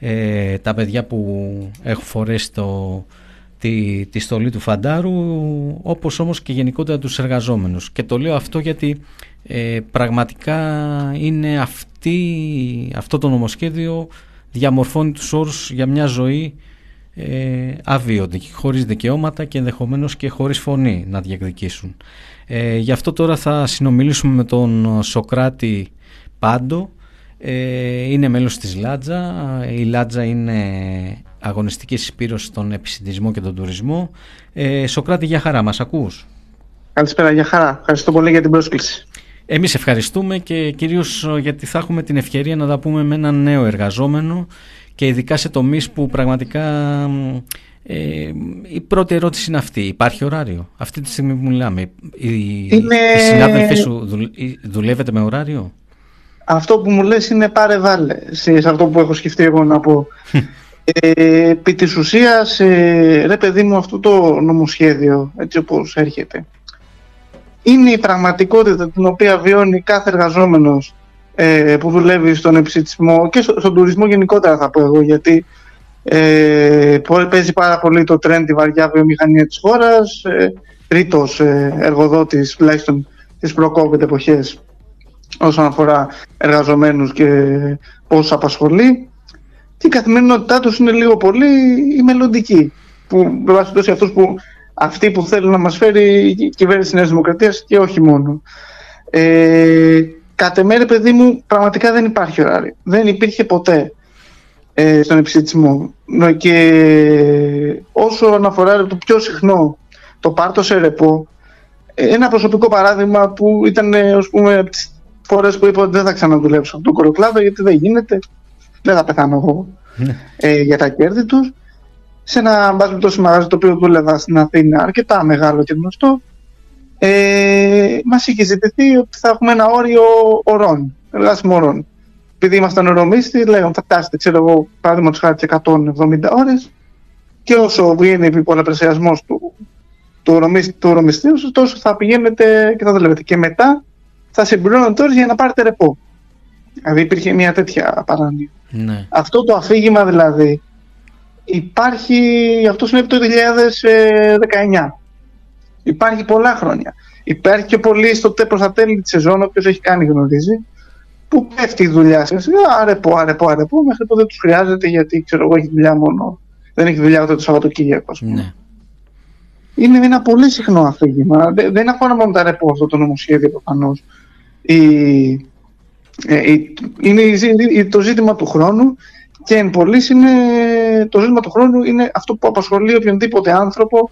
ε, τα παιδιά που έχουν φορέσει το Τη, τη στολή του φαντάρου, όπως όμως και γενικότερα τους εργαζόμενους. Και το λέω αυτό γιατί ε, πραγματικά είναι αυτή, αυτό το νομοσχέδιο διαμορφώνει τους όρους για μια ζωή ε, αβίωτη, χωρίς δικαιώματα και ενδεχομένως και χωρίς φωνή να διεκδικήσουν. Ε, γι' αυτό τώρα θα συνομιλήσουμε με τον Σωκράτη Πάντο. Ε, είναι μέλος της ΛΑΤΖΑ. Η ΛΑΤΖΑ είναι αγωνιστική συσπήρωση στον επισυντισμό και τον τουρισμό. Ε, Σωκράτη, για χαρά, μας ακούς? Καλησπέρα, για χαρά. Ευχαριστώ πολύ για την πρόσκληση. Εμείς ευχαριστούμε και κυρίως γιατί θα έχουμε την ευκαιρία να τα πούμε με έναν νέο εργαζόμενο και ειδικά σε τομείς που πραγματικά ε, η πρώτη ερώτηση είναι αυτή. Υπάρχει ωράριο αυτή τη στιγμή που μιλάμε? Η, είναι... η συνάδελφή σου δουλεύετε με ωράριο? Αυτό που μου λες είναι πάρε βάλε σε αυτό που έχω σκεφτεί εγώ να πω. Επί της ουσίας, ε, ρε παιδί μου, αυτό το νομοσχέδιο έτσι όπως έρχεται είναι η πραγματικότητα την οποία βιώνει κάθε εργαζόμενος ε, που δουλεύει στον επισιτισμό και στο, στον τουρισμό γενικότερα θα πω εγώ, γιατί ε, παίζει πάρα πολύ το trend, τη βαριά βιομηχανία της χώρας, ε, τρίτος ε, εργοδότης τουλάχιστον τις προ-COVID εποχές όσον αφορά εργαζομένους και πόσο απασχολεί. Και η καθημερινότητά τους είναι λίγο πολύ η μελλοντική, που βάσει αυτούς που αυτοί που θέλουν να μας φέρει η κυβέρνηση της Νέας Δημοκρατίας και όχι μόνο. Ε, κατ' εμέ, παιδί μου, πραγματικά δεν υπάρχει ωράριο. Δεν υπήρχε ποτέ ε, στον επισιτισμό. Και όσο αναφορά το πιο συχνό, το πάρτο σε ρεπό, ένα προσωπικό παράδειγμα που ήταν, ας πούμε, τις φορές που είπα ότι δεν θα ξαναδουλέψω από τον κοροκλάδο, γιατί δεν γίνεται. Δεν θα πεθάνω εγώ ναι. ε, για τα κέρδη τους. Σε ένα μπασμπιτό μαγαζί το οποίο δούλευα στην Αθήνα, αρκετά μεγάλο και γνωστό, ε, μας είχε ζητηθεί ότι θα έχουμε ένα όριο ωρών, εργάσιμο ωρών. Επειδή ήμασταν ωρομίστη, λέγαμε θα φτάσετε, ξέρω εγώ, παράδειγμα του χάρη εκατόν εβδομήντα ώρες, και όσο βγαίνει πολλαπλασιασμός του, του ωρομιστή σας, τόσο θα πηγαίνετε και θα δουλεύετε. Και μετά θα συμπληρώνετε ώρες για να πάρετε ρεπό. Δηλαδή υπήρχε μια τέτοια παράνοια. Ναι. Αυτό το αφήγημα δηλαδή υπάρχει, αυτό συνέβη το δύο χιλιάδες δεκαεννιά. Υπάρχει πολλά χρόνια. Υπάρχει και πολύ στο τέ, προς τα τέλη της σεζόν, όποιος έχει κάνει γνωρίζει, που πέφτει η δουλειά σας. Αρεπώ, αρεπώ, αρεπώ, μέχρι που δεν τους χρειάζεται, γιατί ξέρω εγώ έχει δουλειά μόνο. Δεν έχει δουλειά ούτε το Σαββατοκύριακο, ας πούμε. Ναι. Είναι ένα πολύ συχνό αφήγημα. Δεν αφορά μόνο τα ρεπώ αυτό το νομοσχέδιο προφανώς. Η... Είναι το ζήτημα του χρόνου και εν πολλοίς είναι το ζήτημα του χρόνου είναι αυτό που απασχολεί οποιονδήποτε άνθρωπο,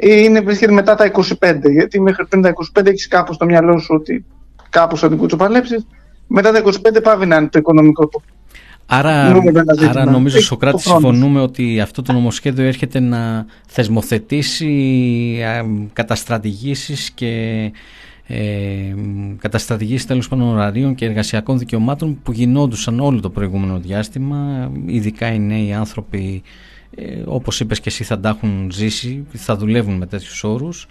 είναι βρίσκεται μετά τα είκοσι πέντε, γιατί μέχρι πριν τα είκοσι πέντε έχεις κάπως στο μυαλό σου ότι κάπως θα την κουτσοπαλέψεις, μετά τα είκοσι πέντε πάβει να είναι το οικονομικό του. Άρα, άρα νομίζω, Σωκράτη, συμφωνούμε ότι αυτό το νομοσχέδιο έρχεται να θεσμοθετήσει καταστρατηγήσεις και Ε, καταστρατηγήσεις τέλος πάντων ωραρίων και εργασιακών δικαιωμάτων που γινόντουσαν όλο το προηγούμενο διάστημα, ειδικά οι νέοι άνθρωποι, ε, όπως είπες και εσύ, θα τα έχουν ζήσει, θα δουλεύουν με τέτοιους όρους.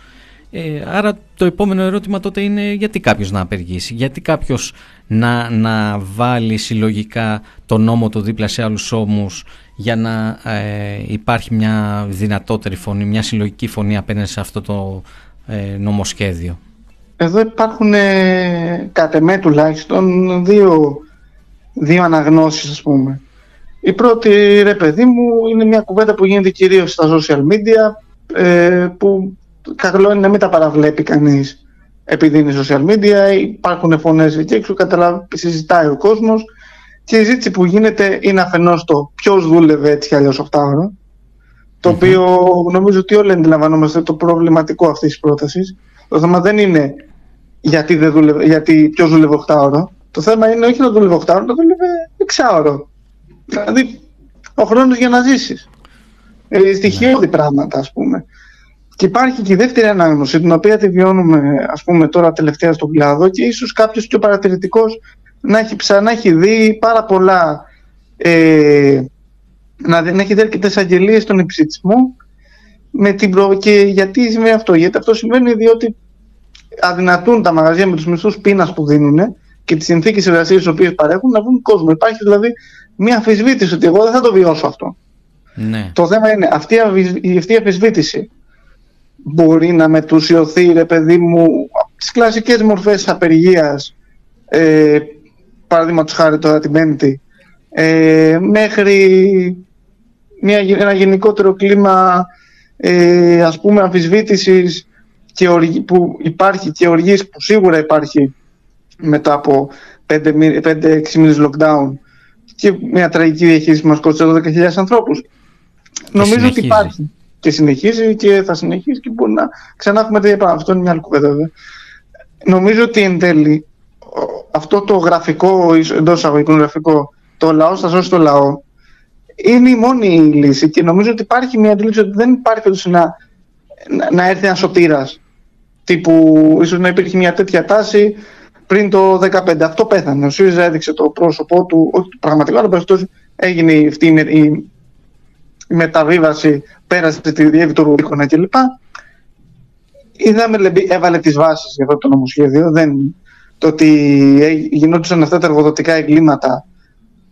Ε, άρα το επόμενο ερώτημα τότε είναι γιατί κάποιος να απεργήσει, γιατί κάποιος να, να βάλει συλλογικά τον νόμο του δίπλα σε άλλους ώμους για να ε, υπάρχει μια δυνατότερη φωνή, μια συλλογική φωνή απέναντι σε αυτό το ε, νομοσχέδιο. Εδώ υπάρχουν, κατ' εμέ τουλάχιστον, δύο, δύο αναγνώσεις, ας πούμε. Η πρώτη, ρε παιδί μου, είναι μια κουβέντα που γίνεται κυρίως στα social media, ε, που καλό είναι να μην τα παραβλέπει κανείς επειδή είναι social media, υπάρχουν φωνές εκεί έξω, συζητάει ο κόσμος και η ζήτηση που γίνεται είναι αφενός το ποιος δούλευε έτσι αλλιώς οκτώ ώρα, το οποίο νομίζω ότι όλοι αντιλαμβανόμαστε το προβληματικό αυτής της πρότασης. Το θέμα δεν είναι γιατί, δεν δούλευε, γιατί ποιος δούλευε οκτώ ώρα, το θέμα είναι όχι να δούλευε οκτώ ώρα, να δούλευε εξάωρο ώρα. Δηλαδή, ο χρόνος για να ζήσεις. Ε, στοιχειώδη πράγματα, ας πούμε. Και υπάρχει και η δεύτερη ανάγνωση, την οποία τη βιώνουμε, ας πούμε, τώρα τελευταία στον κλάδο, και ίσως κάποιος πιο παρατηρητικός να έχει ξανά έχει δει πάρα πολλά. Ε, να, να έχει δει αρκετές αγγελίες στον υψηλισμό. Προ... Και γιατί σημαίνει αυτό? Γιατί αυτό σημαίνει διότι αδυνατούν τα μαγαζιά με τους μισθούς πείνας που δίνουν και τις συνθήκες εργασίας τις οποίες παρέχουν να βγουν κόσμο. Υπάρχει δηλαδή μια αμφισβήτηση ότι εγώ δεν θα το βιώσω αυτό. Ναι. Το θέμα είναι αυτή η αμφισβήτηση μπορεί να μετουσιωθεί, ρε παιδί μου, τις κλασικές μορφές απεργίας, ε, παραδείγματος χάρη τώρα την Πέμπτη, ε, μέχρι μια, ένα γενικότερο κλίμα, ε, ας πούμε, αμφισβήτησης και οργή, που υπάρχει και οργής που σίγουρα υπάρχει μετά από πέντε έξι μήνες lockdown και μια τραγική διαχείριση που μας κόστησε δώδεκα χιλιάδες ανθρώπους. Νομίζω συνεχίζει. Ότι υπάρχει και συνεχίζει και θα συνεχίσει και μπορεί να ξανά έχουμε τέτοια πράγματα. Αυτό είναι μια άλλη κουβέντα, βέβαια. Νομίζω ότι εν τέλει αυτό το γραφικό, εντός αγωγικών γραφικό, το λαός θα σώσει το λαό, είναι η μόνη λύση. Και νομίζω ότι υπάρχει μια αντίληψη ότι δεν υπάρχει να, να έρθει ένας σωτήρας. Τύπου ίσως να υπήρχε μια τέτοια τάση πριν το δεκαπέντε. Αυτό πέθανε. Ο ΣΥΡΙΖΑ έδειξε το πρόσωπό του, όχι πραγματικά, αλλά παραστός έγινε αυτή η, η, η μεταβίβαση, πέρασε τη διεύθυνση του Ρουμπίκονα κλπ. Είδαμε, έβαλε τις βάσεις για αυτό το νομοσχέδιο. Δεν, το ότι γινόντουσαν αυτά τα εργοδοτικά εγκλήματα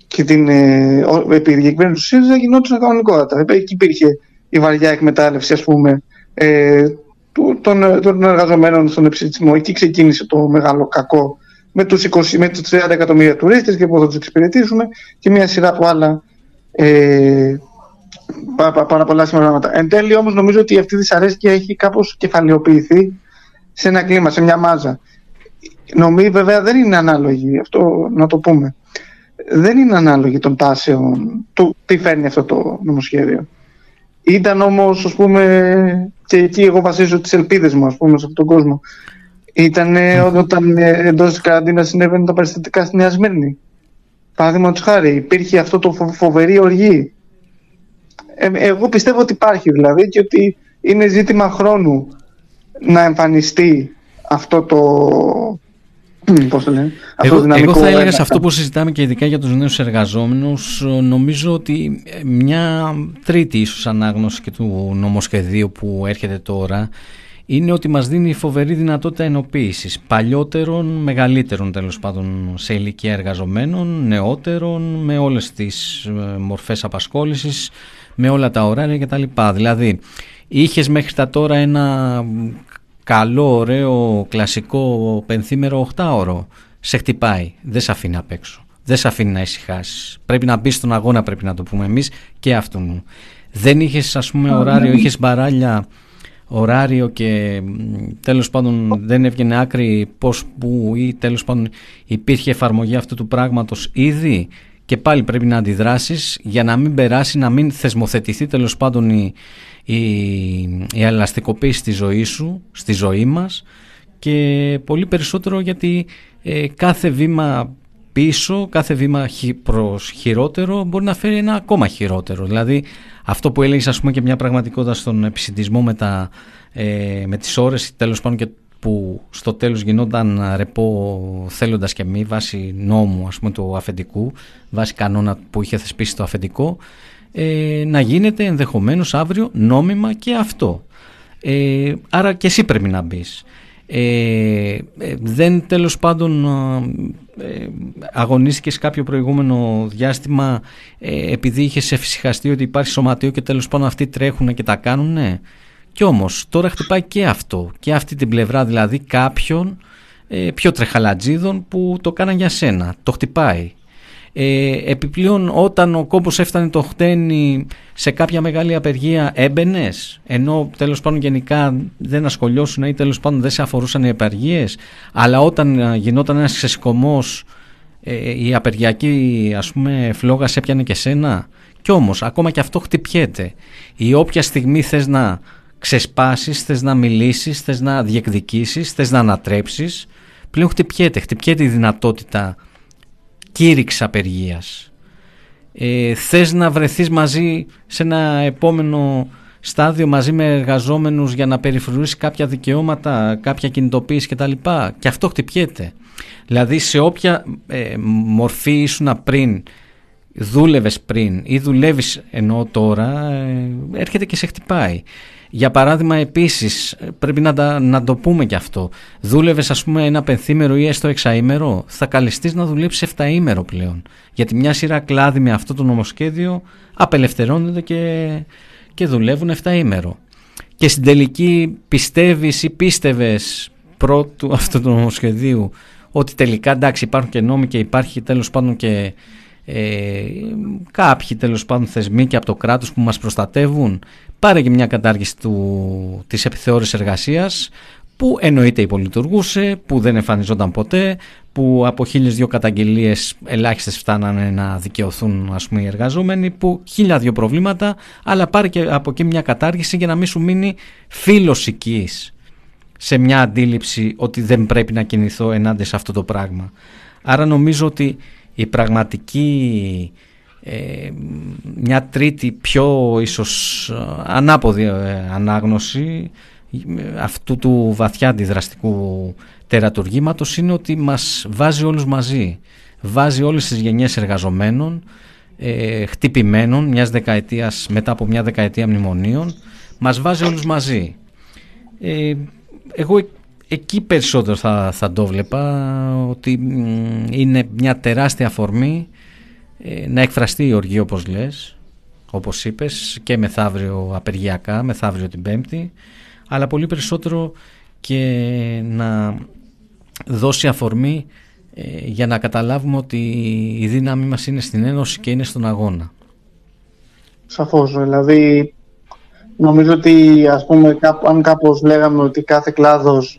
και την ε, επιδιακυβέρνηση του ΣΥΡΙΖΑ γινόντουσαν κανονικότατα. Εκεί υπήρχε η βαριά εκμετάλλευση, ας πούμε, ε, Των, των εργαζομένων στον εψηλισμό. Εκεί ξεκίνησε το μεγάλο κακό με τους, είκοσι, με τους τριάντα εκατομμύρια τουρίστες και πώς θα τους εξυπηρετήσουμε και μια σειρά από άλλα ε, πάρα πα, πα, πολλά πράγματα. Εν τέλει όμως νομίζω ότι αυτή η δυσαρέσκεια έχει κάπως κεφαλαιοποιηθεί σε ένα κλίμα, σε μια μάζα. Νομίζω βέβαια δεν είναι ανάλογη, αυτό να το πούμε. Δεν είναι ανάλογη των τάσεων του τι φέρνει αυτό το νομοσχέδιο. Ήταν όμως, ας πούμε, και εκεί εγώ βασίζω τις ελπίδες μου, ας πούμε, σε αυτόν τον κόσμο. Ήταν όταν εντός της καραντίνας συνέβαιναν τα περιστατικά στη Νέα Σμύρνη. Παραδείγματος χάρη, υπήρχε αυτό το φοβερή οργή. Ε, εγώ πιστεύω ότι υπάρχει δηλαδή και ότι είναι ζήτημα χρόνου να εμφανιστεί αυτό το... Πώς το λένε, αυτό εγώ, δυναμικό, εγώ θα έλεγα σε αυτό που συζητάμε και ειδικά για τους νέους εργαζόμενους, νομίζω ότι μια τρίτη ίσως ανάγνωση και του νομοσχεδίου που έρχεται τώρα είναι ότι μας δίνει φοβερή δυνατότητα ενοποίησης παλιότερων, μεγαλύτερων τέλος πάντων σε ηλικία εργαζομένων, νεότερων, με όλες τις μορφές απασχόλησης, με όλα τα ωράρια κτλ. Δηλαδή είχες μέχρι τα τώρα ένα... καλό, ωραίο, κλασικό πενθήμερο οκτάωρο. Σε χτυπάει, δεν σε αφήνει απ' έξω, δεν σε αφήνει να ησυχάσει. Πρέπει να μπει στον αγώνα, πρέπει να το πούμε εμείς και αυτόν. Δεν είχες, ας πούμε, ωράριο, είχες μπαράλια ωράριο και τέλος πάντων δεν έβγαινε άκρη πώς, που ή τέλος πάντων υπήρχε εφαρμογή αυτού του πράγματος ήδη και πάλι πρέπει να αντιδράσεις για να μην περάσει, να μην θεσμοθετηθεί τέλος πάντων η η ελαστικοποίηση της ζωής σου, στη ζωή μας, και πολύ περισσότερο γιατί ε, κάθε βήμα πίσω, κάθε βήμα χει, προς χειρότερο μπορεί να φέρει ένα ακόμα χειρότερο. Δηλαδή αυτό που έλεγες, ας πούμε, και μια πραγματικότητα στον επισυντισμό με, τα, ε, με τις ώρες τέλος πάντων και που στο τέλος γινόταν ρεπό θέλοντας και μη βάσει νόμου, ας πούμε, του αφεντικού, βάσει κανόνα που είχε θεσπίσει το αφεντικό, Ε, να γίνεται ενδεχομένως αύριο νόμιμα και αυτό. Ε, άρα και εσύ πρέπει να μπεις. Ε, δεν τέλος πάντων ε, αγωνίστηκες κάποιο προηγούμενο διάστημα ε, επειδή είχες εφησυχαστεί ότι υπάρχει σωματείο και τέλος πάντων αυτοί τρέχουν και τα κάνουν. Ναι. Κι όμως τώρα χτυπάει και αυτό. Και αυτή την πλευρά δηλαδή κάποιων ε, πιο τρεχαλατζίδων που το κάναν για σένα. Το χτυπάει. Ε, επιπλέον, όταν ο κόμπος έφτανε το χτένι σε κάποια μεγάλη απεργία, έμπαινες, ενώ τέλος πάντων γενικά δεν ασχολιώσουν ή τέλος πάντων δεν σε αφορούσαν οι απεργίες, αλλά όταν γινόταν ένας ξεσηκωμός, ε, η απεργιακή ας πούμε φλόγα σε έπιανε και σένα. Κι όμως ακόμα και αυτό χτυπιέται. Η όποια στιγμή θες να ξεσπάσεις, θες να μιλήσεις, θες να διεκδικήσεις, θες να ανατρέψεις, πλέον χτυπιέται, χτυπιέται η δυνατότητα κήρυξη απεργίας. Ε, θες να βρεθείς μαζί σε ένα επόμενο στάδιο μαζί με εργαζόμενους για να περιφρουρήσεις κάποια δικαιώματα, κάποια κινητοποίηση κτλ. Και αυτό χτυπιέται. Δηλαδή σε όποια ε, μορφή ήσουν πριν, δούλευες πριν ή δουλεύεις ενώ τώρα, ε, έρχεται και σε χτυπάει. Για παράδειγμα, επίσης, πρέπει να, τα, να το πούμε και αυτό. Δούλευες, ας πούμε, ένα πενθήμερο ή έστω εξαήμερο, θα καλεστείς να δουλέψεις εφταήμερο πλέον. Γιατί μια σειρά κλάδη με αυτό το νομοσχέδιο απελευθερώνονται και, και δουλεύουν εφταήμερο. Και στην τελική πιστεύεις ή πίστευες πρώτου αυτού του νομοσχεδίου ότι τελικά εντάξει υπάρχουν και νόμοι και υπάρχει τέλος πάντων και Ε, κάποιοι τέλος πάντων θεσμοί και από το κράτος που μας προστατεύουν. Πάρε και μια κατάργηση του, της επιθεώρησης εργασίας, που εννοείται υπολειτουργούσε, που δεν εμφανιζόταν ποτέ, που από χίλιες δυο καταγγελίες ελάχιστες φτάνανε να δικαιωθούν ας πούμε οι εργαζόμενοι, που χίλια δυο προβλήματα, αλλά πάρε και από εκεί μια κατάργηση για να μην σου μείνει φίλος οικείς σε μια αντίληψη ότι δεν πρέπει να κινηθώ ενάντια σε αυτό το πράγμα. Άρα νομίζω ότι η πραγματική, ε, μια τρίτη πιο ίσως ανάποδη ε, ανάγνωση αυτού του βαθιά αντιδραστικού τερατουργήματος είναι ότι μας βάζει όλους μαζί. Βάζει όλες τις γενιές εργαζομένων, ε, χτυπημένων μιας δεκαετίας, μετά από μια δεκαετία μνημονίων, μας βάζει όλους μαζί. Ε, εγώ εκεί περισσότερο θα, θα το βλέπα, ότι είναι μια τεράστια αφορμή ε, να εκφραστεί η οργή, όπως λες, όπως είπες, και μεθαύριο απεργιακά, μεθαύριο την Πέμπτη, αλλά πολύ περισσότερο και να δώσει αφορμή ε, για να καταλάβουμε ότι η δύναμη μας είναι στην ένωση και είναι στον αγώνα. Σαφώς, δηλαδή νομίζω ότι ας πούμε, αν κάπως λέγαμε ότι κάθε κλάδος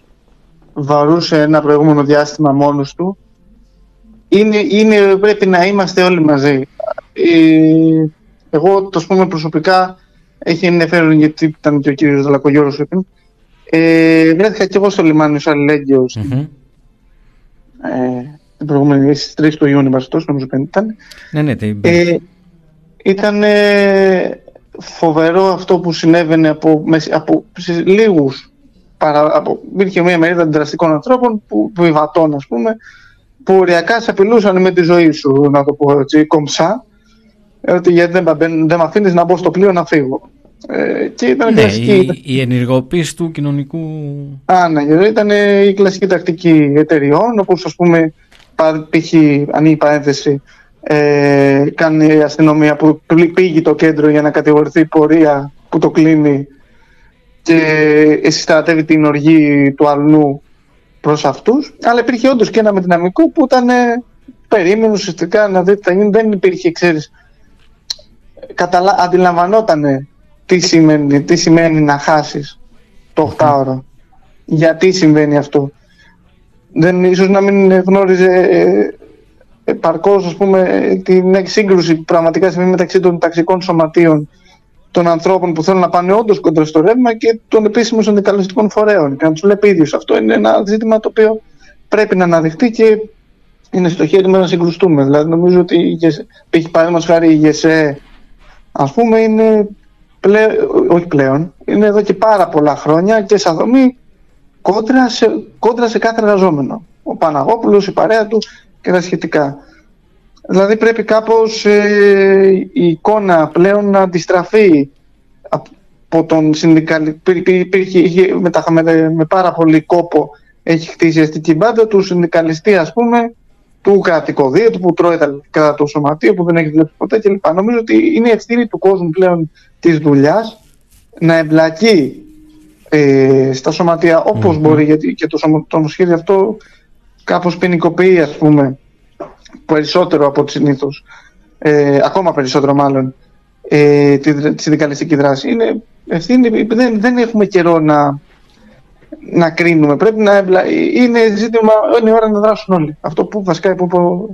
βαρούσε ένα προηγούμενο διάστημα μόνος του, είναι, είναι, πρέπει να είμαστε όλοι μαζί. Ε, εγώ το πούμε προσωπικά, έχει ενδιαφέρον γιατί ήταν και ο κύριος Νταλακογιώργος πριν, ε, βρέθηκα και εγώ στο λιμάνι ως αλληλέγγυος mm-hmm. ε, την προηγούμενη, στις τρεις του Ιούνιου βασιτός, νομίζω πέντε ήταν. Ναι, ναι, τε... ε, ήταν ε, φοβερό αυτό που συνέβαινε από, από λίγους. Υπήρχε μια μερίδα αντιδραστικών ανθρώπων, που, βιβατών ας πούμε, που οριακά σε απειλούσαν με τη ζωή σου, να το πω έτσι, κομψά, ότι γιατί δεν, δεν με αφήνεις να μπω στο πλοίο να φύγω. Ε, και ήταν ναι, κλασική, η, ήταν... η ενεργοποίηση του κοινωνικού... Α, ναι, ήταν η κλασική τακτική εταιριών, όπως ας πούμε, π.χ. ανοίγει παρένθεση, ε, κάνει η αστυνομία που πήγει το κέντρο για να κατηγορηθεί πορεία που το κλείνει, και συστρατεύει την οργή του αλλού προς αυτούς. Αλλά υπήρχε όντως και ένα με δυναμικό που ήταν ε, περίμενο ουσιαστικά να δει τι θα γίνει. Δεν υπήρχε, ξέρεις, καταλα... αντιλαμβανότανε τι σημαίνει, τι σημαίνει να χάσεις το οκτάωρο. Γιατί συμβαίνει αυτό. Δεν, ίσως να μην γνώριζε ε, ε, παρκώς ας πούμε, την σύγκρουση που πραγματικά συμβαίνει μεταξύ των ταξικών σωματείων, των ανθρώπων που θέλουν να πάνε όντως κοντά στο ρεύμα, και των επίσημων συνδικαλιστικών φορέων. Και να τους βλέπει ίδιος. Αυτό είναι ένα ζήτημα το οποίο πρέπει να αναδειχθεί και είναι στο χέρι μας να συγκρουστούμε. Δηλαδή, νομίζω ότι π.χ. παραδείγματος χάρη η ΓΕΣΕΕ, ας πούμε, είναι πλέον, όχι πλέον, είναι εδώ και πάρα πολλά χρόνια και σαν δομή κόντρα σε, κόντρα σε κάθε εργαζόμενο. Ο Παναγόπουλος, η παρέα του και τα σχετικά. Δηλαδή πρέπει κάπως ε, η εικόνα πλέον να αντιστραφεί από τον συνδικαλιστή. Με, με, με πάρα πολύ κόπο έχει χτίσει η αστική μπάντα του συνδικαλιστή, ας πούμε, του κρατικοδίαιτου που τρώει τα λεφτά του σωματείου, που δεν έχει δουλέψει ποτέ κλπ. Νομίζω ότι είναι ευθύνη του κόσμου πλέον της δουλειάς να εμπλακεί ε, στα σωματεία όπως mm-hmm. μπορεί, γιατί και το νομοσχέδιο αυτό κάπως ποινικοποιεί, ας πούμε, περισσότερο από ό,τι συνήθως, ε, ακόμα περισσότερο μάλλον, ε, τη, τη συνδικαλιστική δράση. Είναι ευθύνη, δεν, δεν έχουμε καιρό να, να κρίνουμε. Πρέπει να εμπλα... Είναι ζήτημα, είναι η ώρα να δράσουν όλοι. Αυτό που βασικά είπε ο,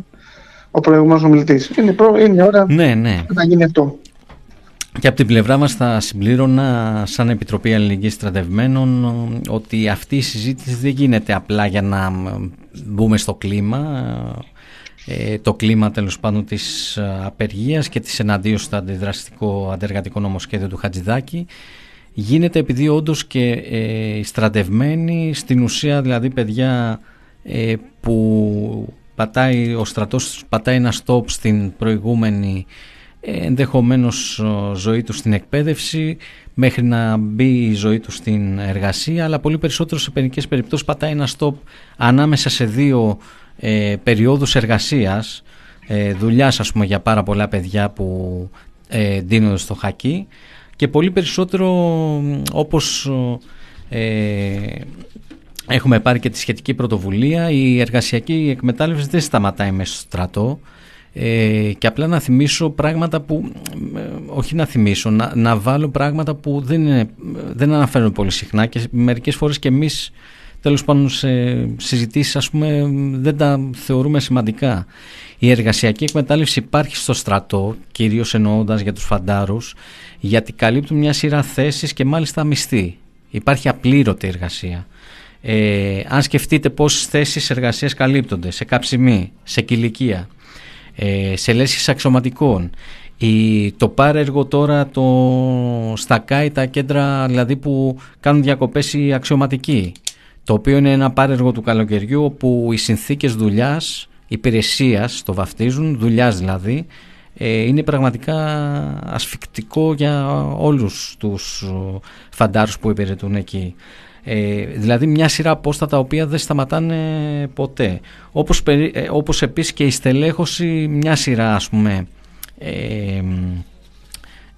ο προηγούμενος ομιλητής. Είναι, προ... είναι η ώρα ναι, ναι. να γίνει αυτό. Και από την πλευρά μας θα συμπλήρωνα σαν Επιτροπή Αλληλεγγύης Στρατευμένων ότι αυτή η συζήτηση δεν γίνεται απλά για να μπούμε στο κλίμα, το κλίμα τέλος πάντων της απεργίας και της εναντίωσης στο αντιδραστικό αντεργατικό νομοσχέδιο του Χατζηδάκη. Γίνεται επειδή όντως και οι στρατευμένοι, στην ουσία δηλαδή παιδιά που πατάει, ο στρατός πατάει ένα stop στην προηγούμενη ενδεχομένως ζωή του στην εκπαίδευση μέχρι να μπει η ζωή του στην εργασία, αλλά πολύ περισσότερο σε πενικές περιπτώσεις πατάει ένα stop ανάμεσα σε δύο ε, περιόδους εργασίας, ε, δουλειάς ας πούμε για πάρα πολλά παιδιά που ε, ντύνονται στο χακί, και πολύ περισσότερο όπως ε, έχουμε πάρει και τη σχετική πρωτοβουλία, η εργασιακή εκμετάλλευση δεν σταματάει μέσα στο στρατό. Ε, και απλά να θυμίσω πράγματα που ε, όχι να θυμίσω να, να βάλω πράγματα που δεν, είναι, δεν αναφέρουν πολύ συχνά και μερικές φορές και εμείς τέλος πάντων σε συζητήσεις ας πούμε δεν τα θεωρούμε σημαντικά. Η εργασιακή εκμετάλλευση υπάρχει στο στρατό, κυρίως εννοώντας για τους φαντάρους, γιατί καλύπτουν μια σειρά θέσεις και μάλιστα μισθή. Υπάρχει απλήρωτη εργασία. ε, αν σκεφτείτε πόσες θέσεις εργασίας καλύπτονται σε καψιμή, σε κηλικία, σε λέσχες αξιωματικών, η, το πάρεργο τώρα το στακάει τα κέντρα δηλαδή που κάνουν διακοπές οι αξιωματικοί, το οποίο είναι ένα πάρεργο του καλοκαιριού όπου οι συνθήκες δουλειάς, υπηρεσίας το βαφτίζουν, δουλειάς δηλαδή, ε, είναι πραγματικά ασφυκτικό για όλους τους φαντάρους που υπηρετούν εκεί. Ε, δηλαδή μια σειρά απόστατα τα οποία δεν σταματάνε ποτέ, όπως, περί, ε, όπως επίσης και η στελέχωση μια σειρά ας πούμε ε,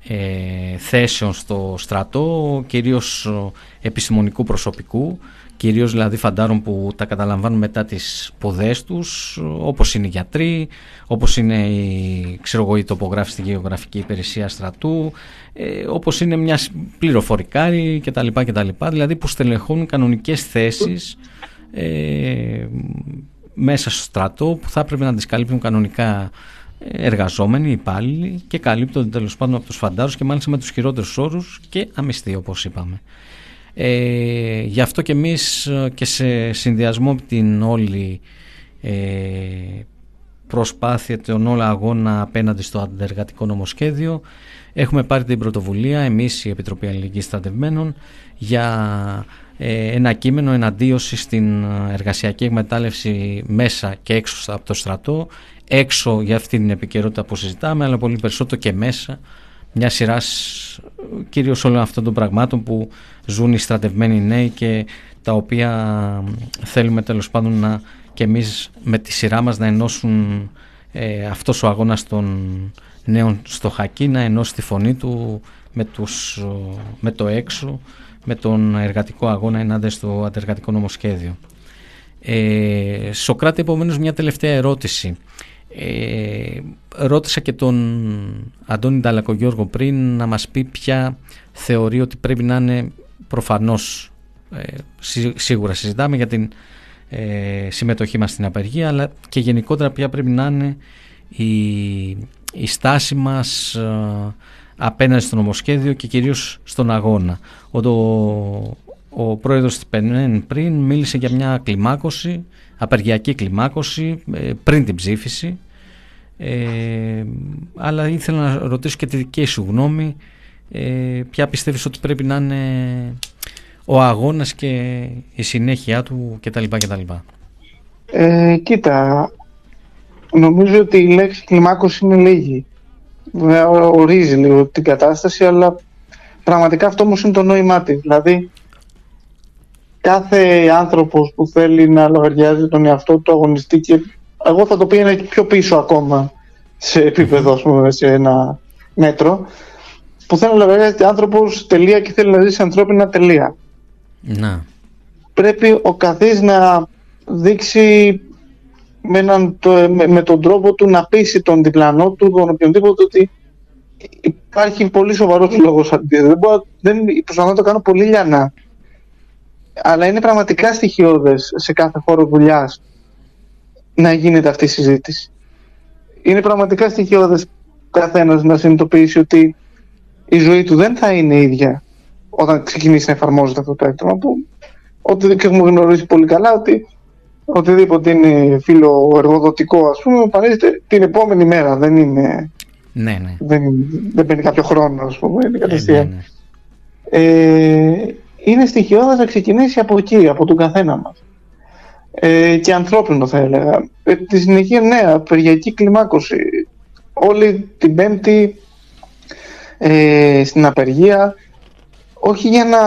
ε, θέσεων στο στρατό, κυρίως επιστημονικού προσωπικού, κυρίως δηλαδή φαντάρων που τα καταλαμβάνουν μετά τις ποδές τους, όπως είναι οι γιατροί, όπως είναι οι, ξέρω εγώ, οι τοπογράφοι στη γεωγραφική υπηρεσία στρατού, ε, όπως είναι μια πληροφορικάρη κτλ, κτλ. Δηλαδή που στελεχώνουν κανονικές θέσεις ε, μέσα στο στρατό που θα πρέπει να τις καλύπτουν κανονικά εργαζόμενοι, υπάλληλοι, και καλύπτονται τέλος πάντων από τους φαντάρους και μάλιστα με τους χειρότερους όρους και αμυστή, όπως είπαμε. Ε, γι' αυτό και εμείς και σε συνδυασμό με την όλη ε, προσπάθεια, τον όλο αγώνα απέναντι στο αντεργατικό νομοσχέδιο, έχουμε πάρει την πρωτοβουλία εμείς η Επιτροπή Αλληλεγγύης Στρατευμένων για ε, ένα κείμενο εναντίωση στην εργασιακή εκμετάλλευση μέσα και έξω από το στρατό, έξω για αυτή την επικαιρότητα που συζητάμε, αλλά πολύ περισσότερο και μέσα, μια σειρά κυρίως όλων αυτών των πραγμάτων που ζουν οι στρατευμένοι νέοι και τα οποία θέλουμε τέλος πάντων να, και εμείς με τη σειρά μας να ενώσουν, ε, αυτός ο αγώνας των νέων στο χακί να ενώσει τη φωνή του με, τους, με το έξω, με τον εργατικό αγώνα ενάντια στο αντεργατικό νομοσχέδιο. Ε, Σωκράτη, επομένως μια τελευταία ερώτηση. Ε, ρώτησα και τον Αντώνη Νταλακογιώργο πριν να μας πει ποια θεωρεί ότι πρέπει να είναι προφανώς, ε, σί, σίγουρα συζητάμε για την ε, συμμετοχή μας στην απεργία, αλλά και γενικότερα ποια πρέπει να είναι η, η στάση μας ε, απέναντι στο νομοσχέδιο και κυρίως στον αγώνα. Ο, το, ο πρόεδρος της ΠΕΝΕΝ πριν μίλησε για μια κλιμάκωση, απεργιακή κλιμάκωση πριν την ψήφιση, ε, αλλά ήθελα να ρωτήσω και τη δική σου γνώμη, ε, ποια πιστεύεις ότι πρέπει να είναι ο αγώνας και η συνέχεια του κτλ. Ε, κοίτα, νομίζω ότι η λέξη κλιμάκωση είναι λίγη, ορίζει λίγο την κατάσταση, αλλά πραγματικά αυτό όμως είναι το νόημά της. Δηλαδή, κάθε άνθρωπος που θέλει να λογαριάζει τον εαυτό του αγωνιστεί, και εγώ θα το πήγαινα πιο πίσω ακόμα σε επίπεδο, ας πούμε, σε ένα μέτρο, που θέλει να λογαριάζεται άνθρωπος τελεία και θέλει να ζήσει ανθρώπινα τελεία. Να. Πρέπει ο καθής να δείξει με, έναν, με, με τον τρόπο του να πείσει τον διπλανό του, τον οποιονδήποτε, ότι υπάρχει πολύ σοβαρός λόγος αντίθετος. Δεν προσπαθώ να το κάνω πολύ λιανά, αλλά είναι πραγματικά στοιχειώδες σε κάθε χώρο δουλειάς να γίνεται αυτή η συζήτηση. Είναι πραγματικά στοιχειώδες καθένας να συνειδητοποιήσει ότι η ζωή του δεν θα είναι ίδια όταν ξεκινήσει να εφαρμόζεται αυτό το έκτομα, που ότι και έχουμε γνωρίσει πολύ καλά ότι οτιδήποτε είναι φιλοεργοδοτικό, ας πούμε, εμφανίζεται την επόμενη μέρα. Δεν είναι. Ναι, ναι. Δεν, δεν παίρνει κάποιο χρόνο, ας πούμε. Είναι κατευθείαν. Ναι, ναι, ναι. ε, είναι στοιχειώδες να ξεκινήσει από εκεί, από τον καθένα μας. Ε, και ανθρώπινο, θα έλεγα. Ε, τη συνεχεία, ναι, απεργιακή κλιμάκωση. Όλη την Πέμπτη ε, στην απεργία. Όχι για να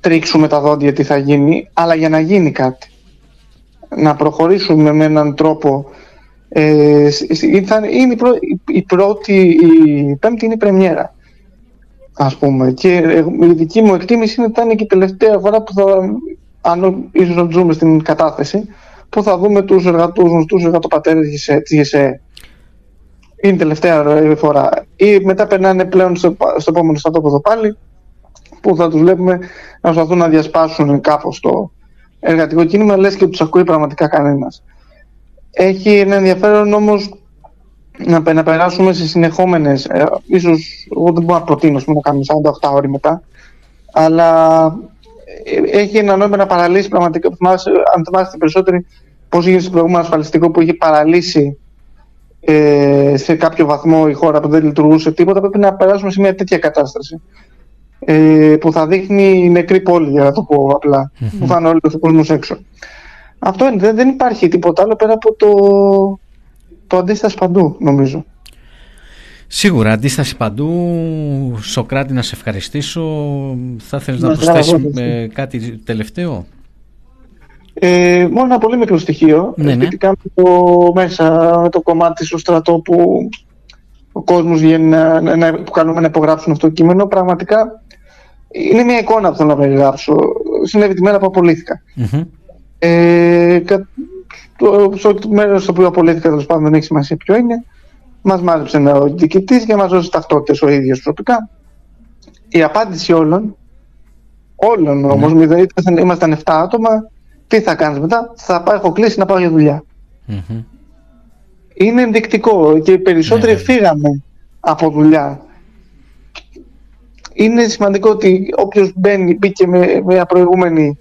τρίξουμε τα δόντια τι θα γίνει, αλλά για να γίνει κάτι. Να προχωρήσουμε με έναν τρόπο. Ε, είναι η, πρω, η πρώτη, η Πέμπτη είναι η πρεμιέρα, ας πούμε. Και η δική μου εκτίμηση είναι ότι ήταν και η τελευταία φορά που θα, αν ίσως ζούμε στην κατάθεση, που θα δούμε τους εργατούς, τους εργατοπατέρες της ΓΕΣΕΕ. Είναι η τελευταία φορά. Ή μετά περνάνε πλέον στο, στο επόμενο στρατόπεδο πάλι, που θα τους βλέπουμε να προσπαθούν να διασπάσουν κάπως το εργατικό κίνημα, λες και τους ακούει πραγματικά κανένας. Έχει ένα ενδιαφέρον όμως να, να περάσουμε σε συνεχόμενες, ε, ίσως εγώ δεν μπορώ να προτείνω να κάνουμε σαράντα οκτώ ώρες μετά, αλλά ε, έχει ένα νόημα να παραλύσει πραγματικά, αν θυμάστε περισσότεροι πώς έγινε στο προηγούμενο ασφαλιστικό που είχε παραλύσει ε, σε κάποιο βαθμό η χώρα που δεν λειτουργούσε τίποτα, πρέπει να περάσουμε σε μια τέτοια κατάσταση. Που θα δείχνει νεκρή πόλη, για να το πω απλά, mm-hmm. που θα είναι όλος ο κόσμος έξω. Αυτό είναι, δεν υπάρχει τίποτα άλλο πέρα από το, το αντίσταση παντού, νομίζω. Σίγουρα, αντίσταση παντού. Σωκράτη, να σε ευχαριστήσω. Θα ήθελες να προσθέσεις κάτι τελευταίο? Ε, μόνο ένα πολύ μικρό στοιχείο, ναι, ναι. σχετικά με το, μέσα, με το κομμάτι στο στρατό που ο κόσμος βγαίνει να, να, να, που κάνουμε να υπογράψουν αυτό το κείμενο. Πραγματικά είναι μια εικόνα που θέλω να περιγράψω. Συνέβη τη μέρα που απολύθηκα. Mm-hmm. Ε, κα, το, στο μέρος στο οποίο απολύθηκα, τέλος πάντων, δεν έχει σημασία ποιο είναι, μας μάζεψε ένα διοικητής και μας δώσει ταυτότητες ο ίδιος προσωπικά. Η απάντηση όλων, όλων mm-hmm. όμως, ήμασταν επτά άτομα, τι θα κάνεις μετά? Θα πάω, έχω κλείσει να πάω για δουλειά. Mm-hmm. Είναι ενδεικτικό και οι περισσότεροι ναι. φύγαμε από δουλειά. Είναι σημαντικό ότι όποιος μπαίνει, μπήκε με μια προηγούμενη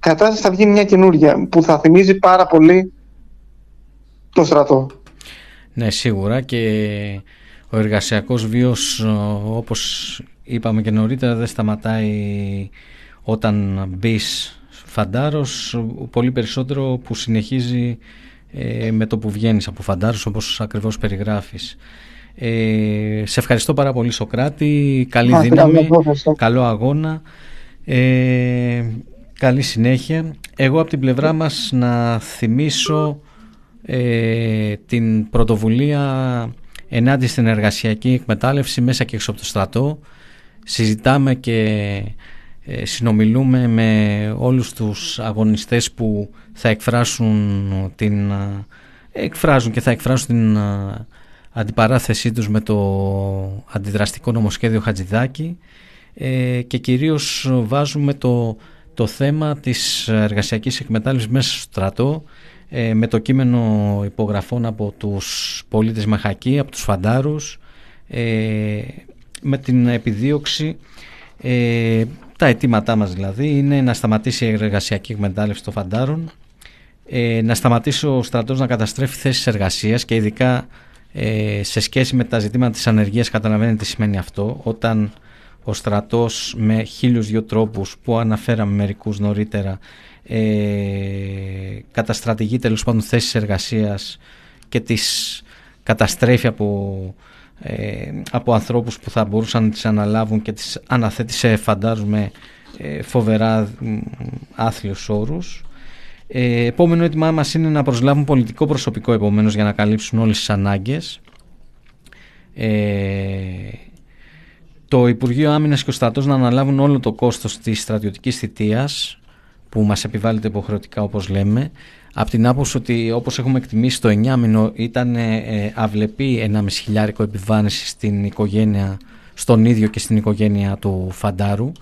κατάσταση, θα βγει μια καινούργια που θα θυμίζει πάρα πολύ το στρατό. Ναι, σίγουρα, και ο εργασιακός βίος, όπως είπαμε και νωρίτερα, δεν σταματάει όταν μπεις φαντάρος, πολύ περισσότερο που συνεχίζει με το που βγαίνεις από φαντάρους, όπως ακριβώς περιγράφεις. Ε, σε ευχαριστώ πάρα πολύ, Σωκράτη. Καλή Ά, δύναμη, καλό αγώνα, ε, καλή συνέχεια. Εγώ από την πλευρά μας να θυμίσω ε, την πρωτοβουλία ενάντια στην εργασιακή εκμετάλλευση μέσα και έξω από το στρατό. Συζητάμε και συνομιλούμε με όλους τους αγωνιστές που θα εκφράσουν την, εκφράζουν και θα εκφράσουν την αντιπαράθεσή τους με το αντιδραστικό νομοσχέδιο Χατζηδάκη, ε, και κυρίως βάζουμε το, το θέμα της εργασιακής εκμετάλλευσης μέσα στο στρατό, ε, με το κείμενο υπογραφών από τους πολίτες Μαχακή, από τους φαντάρους, ε, με την επιδίωξη, ε, τα αιτήματά μας δηλαδή είναι να σταματήσει η εργασιακή εκμετάλλευση των φαντάρων, ε, να σταματήσει ο στρατός να καταστρέφει θέσεις εργασίας, και ειδικά ε, σε σχέση με τα ζητήματα της ανεργίας. Καταλαβαίνετε τι σημαίνει αυτό, όταν ο στρατός με χίλιους δυο τρόπους που αναφέραμε μερικούς νωρίτερα, ε, καταστρατηγεί τέλος πάντων θέσεις εργασίας και τις καταστρέφει από... από ανθρώπους που θα μπορούσαν να τις αναλάβουν και τις αναθέτει σε φαντάρους με φοβερά άθλιους όρους. Επόμενο αίτημά μας είναι να προσλάβουν πολιτικό προσωπικό, επομένως, για να καλύψουν όλες τις ανάγκες. Το Υπουργείο Άμυνας και ο Στρατός να αναλάβουν όλο το κόστος της στρατιωτικής θητείας, που μας επιβάλλεται υποχρεωτικά, όπως λέμε, από την άποψη ότι, όπως έχουμε εκτιμήσει, το εννιάμηνο ήταν ε, αυλεπή ενάμισι χιλιάρικο επιβάρυνση στην οικογένεια, στον ίδιο και στην οικογένεια του φαντάρου.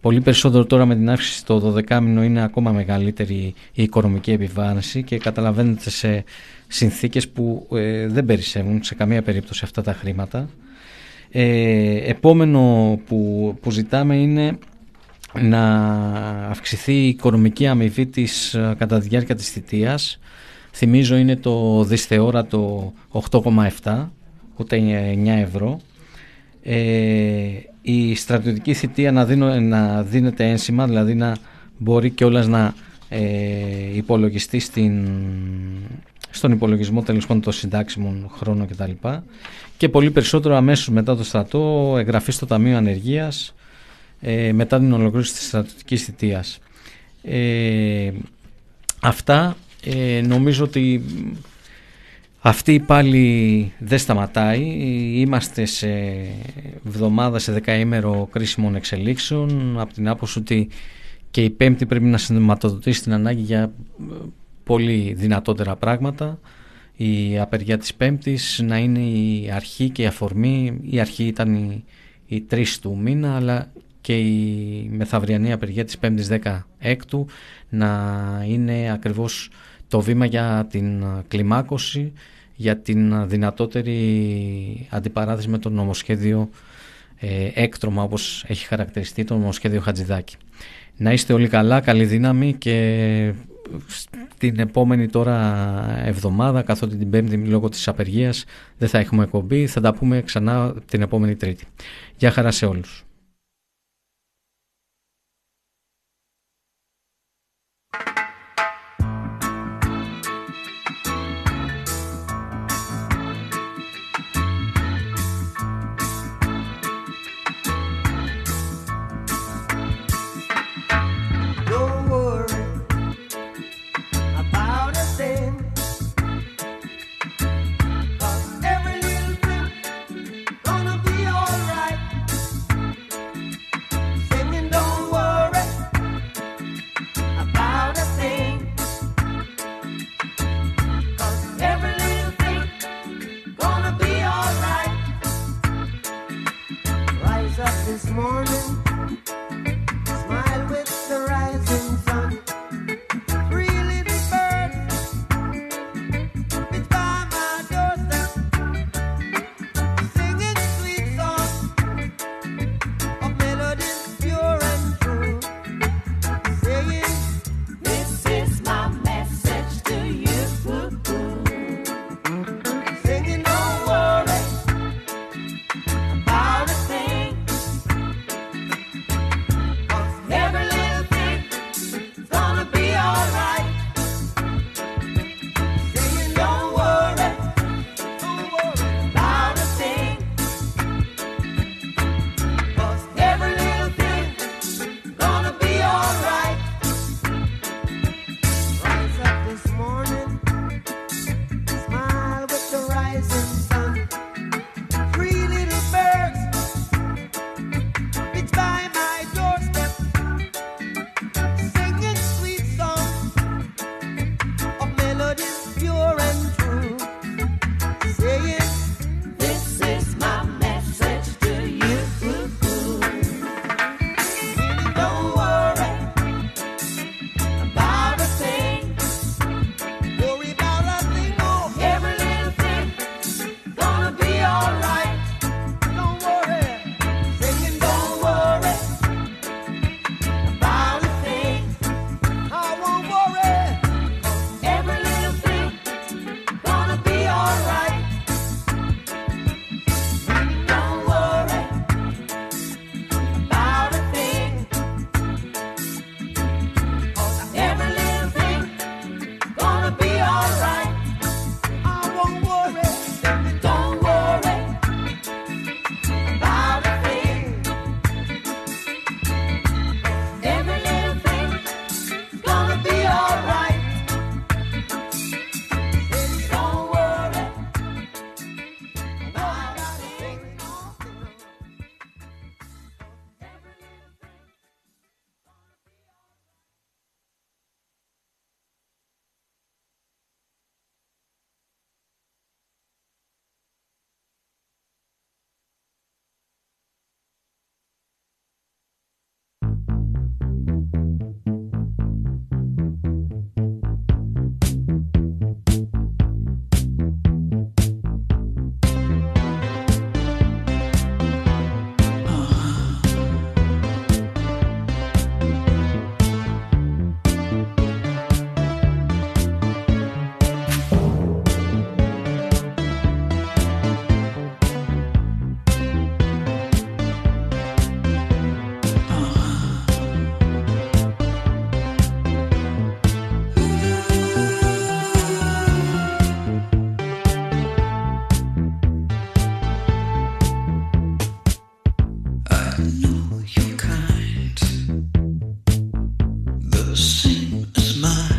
Πολύ περισσότερο τώρα με την αύξηση το δωδεκάμηνο είναι ακόμα μεγαλύτερη η οικονομική επιβάρυνση και καταλαβαίνετε σε συνθήκες που ε, δεν περισσεύουν σε καμία περίπτωση αυτά τα χρήματα. Ε, επόμενο που, που ζητάμε είναι να αυξηθεί η οικονομική αμοιβή της κατά τη διάρκεια της θητείας. Θυμίζω είναι το δυσθεόρατο οκτώ κόμμα επτά, ούτε εννιά ευρώ. Ε, η στρατιωτική θητεία να, δίνω, να δίνεται ένσημα, δηλαδή να μπορεί κιόλας να ε, υπολογιστεί στην, στον υπολογισμό τέλος πάντων των συντάξιμων χρόνων κτλ. Και πολύ περισσότερο αμέσως μετά το στρατό εγγραφή στο Ταμείο Ανεργίας ε, μετά την ολοκλήρωση της στρατιωτικής θητείας. Ε, αυτά ε, νομίζω ότι αυτή πάλι δεν σταματάει. Είμαστε σε εβδομάδα, σε δεκαήμερο κρίσιμων εξελίξεων, από την άποψη ότι και η Πέμπτη πρέπει να συνδυματοδοτήσει την ανάγκη για πολύ δυνατότερα πράγματα. Η απεργία της Πέμπτης να είναι η αρχή και η αφορμή. Η αρχή ήταν η, η τρεις του μήνα, αλλά και η μεθαυριανή απεργία της Πέμπτης δεκαέκτου να είναι ακριβώς το βήμα για την κλιμάκωση, για την δυνατότερη αντιπαράθεση με το νομοσχέδιο ε, έκτρωμα, όπως έχει χαρακτηριστεί το νομοσχέδιο Χατζηδάκη. Να είστε όλοι καλά, καλή δύναμη, και την επόμενη τώρα εβδομάδα, καθότι την Πέμπτη λόγω της απεργίας δεν θα έχουμε εκπομπή, θα τα πούμε ξανά την επόμενη Τρίτη. Γεια χαρά σε όλους. the same as mine.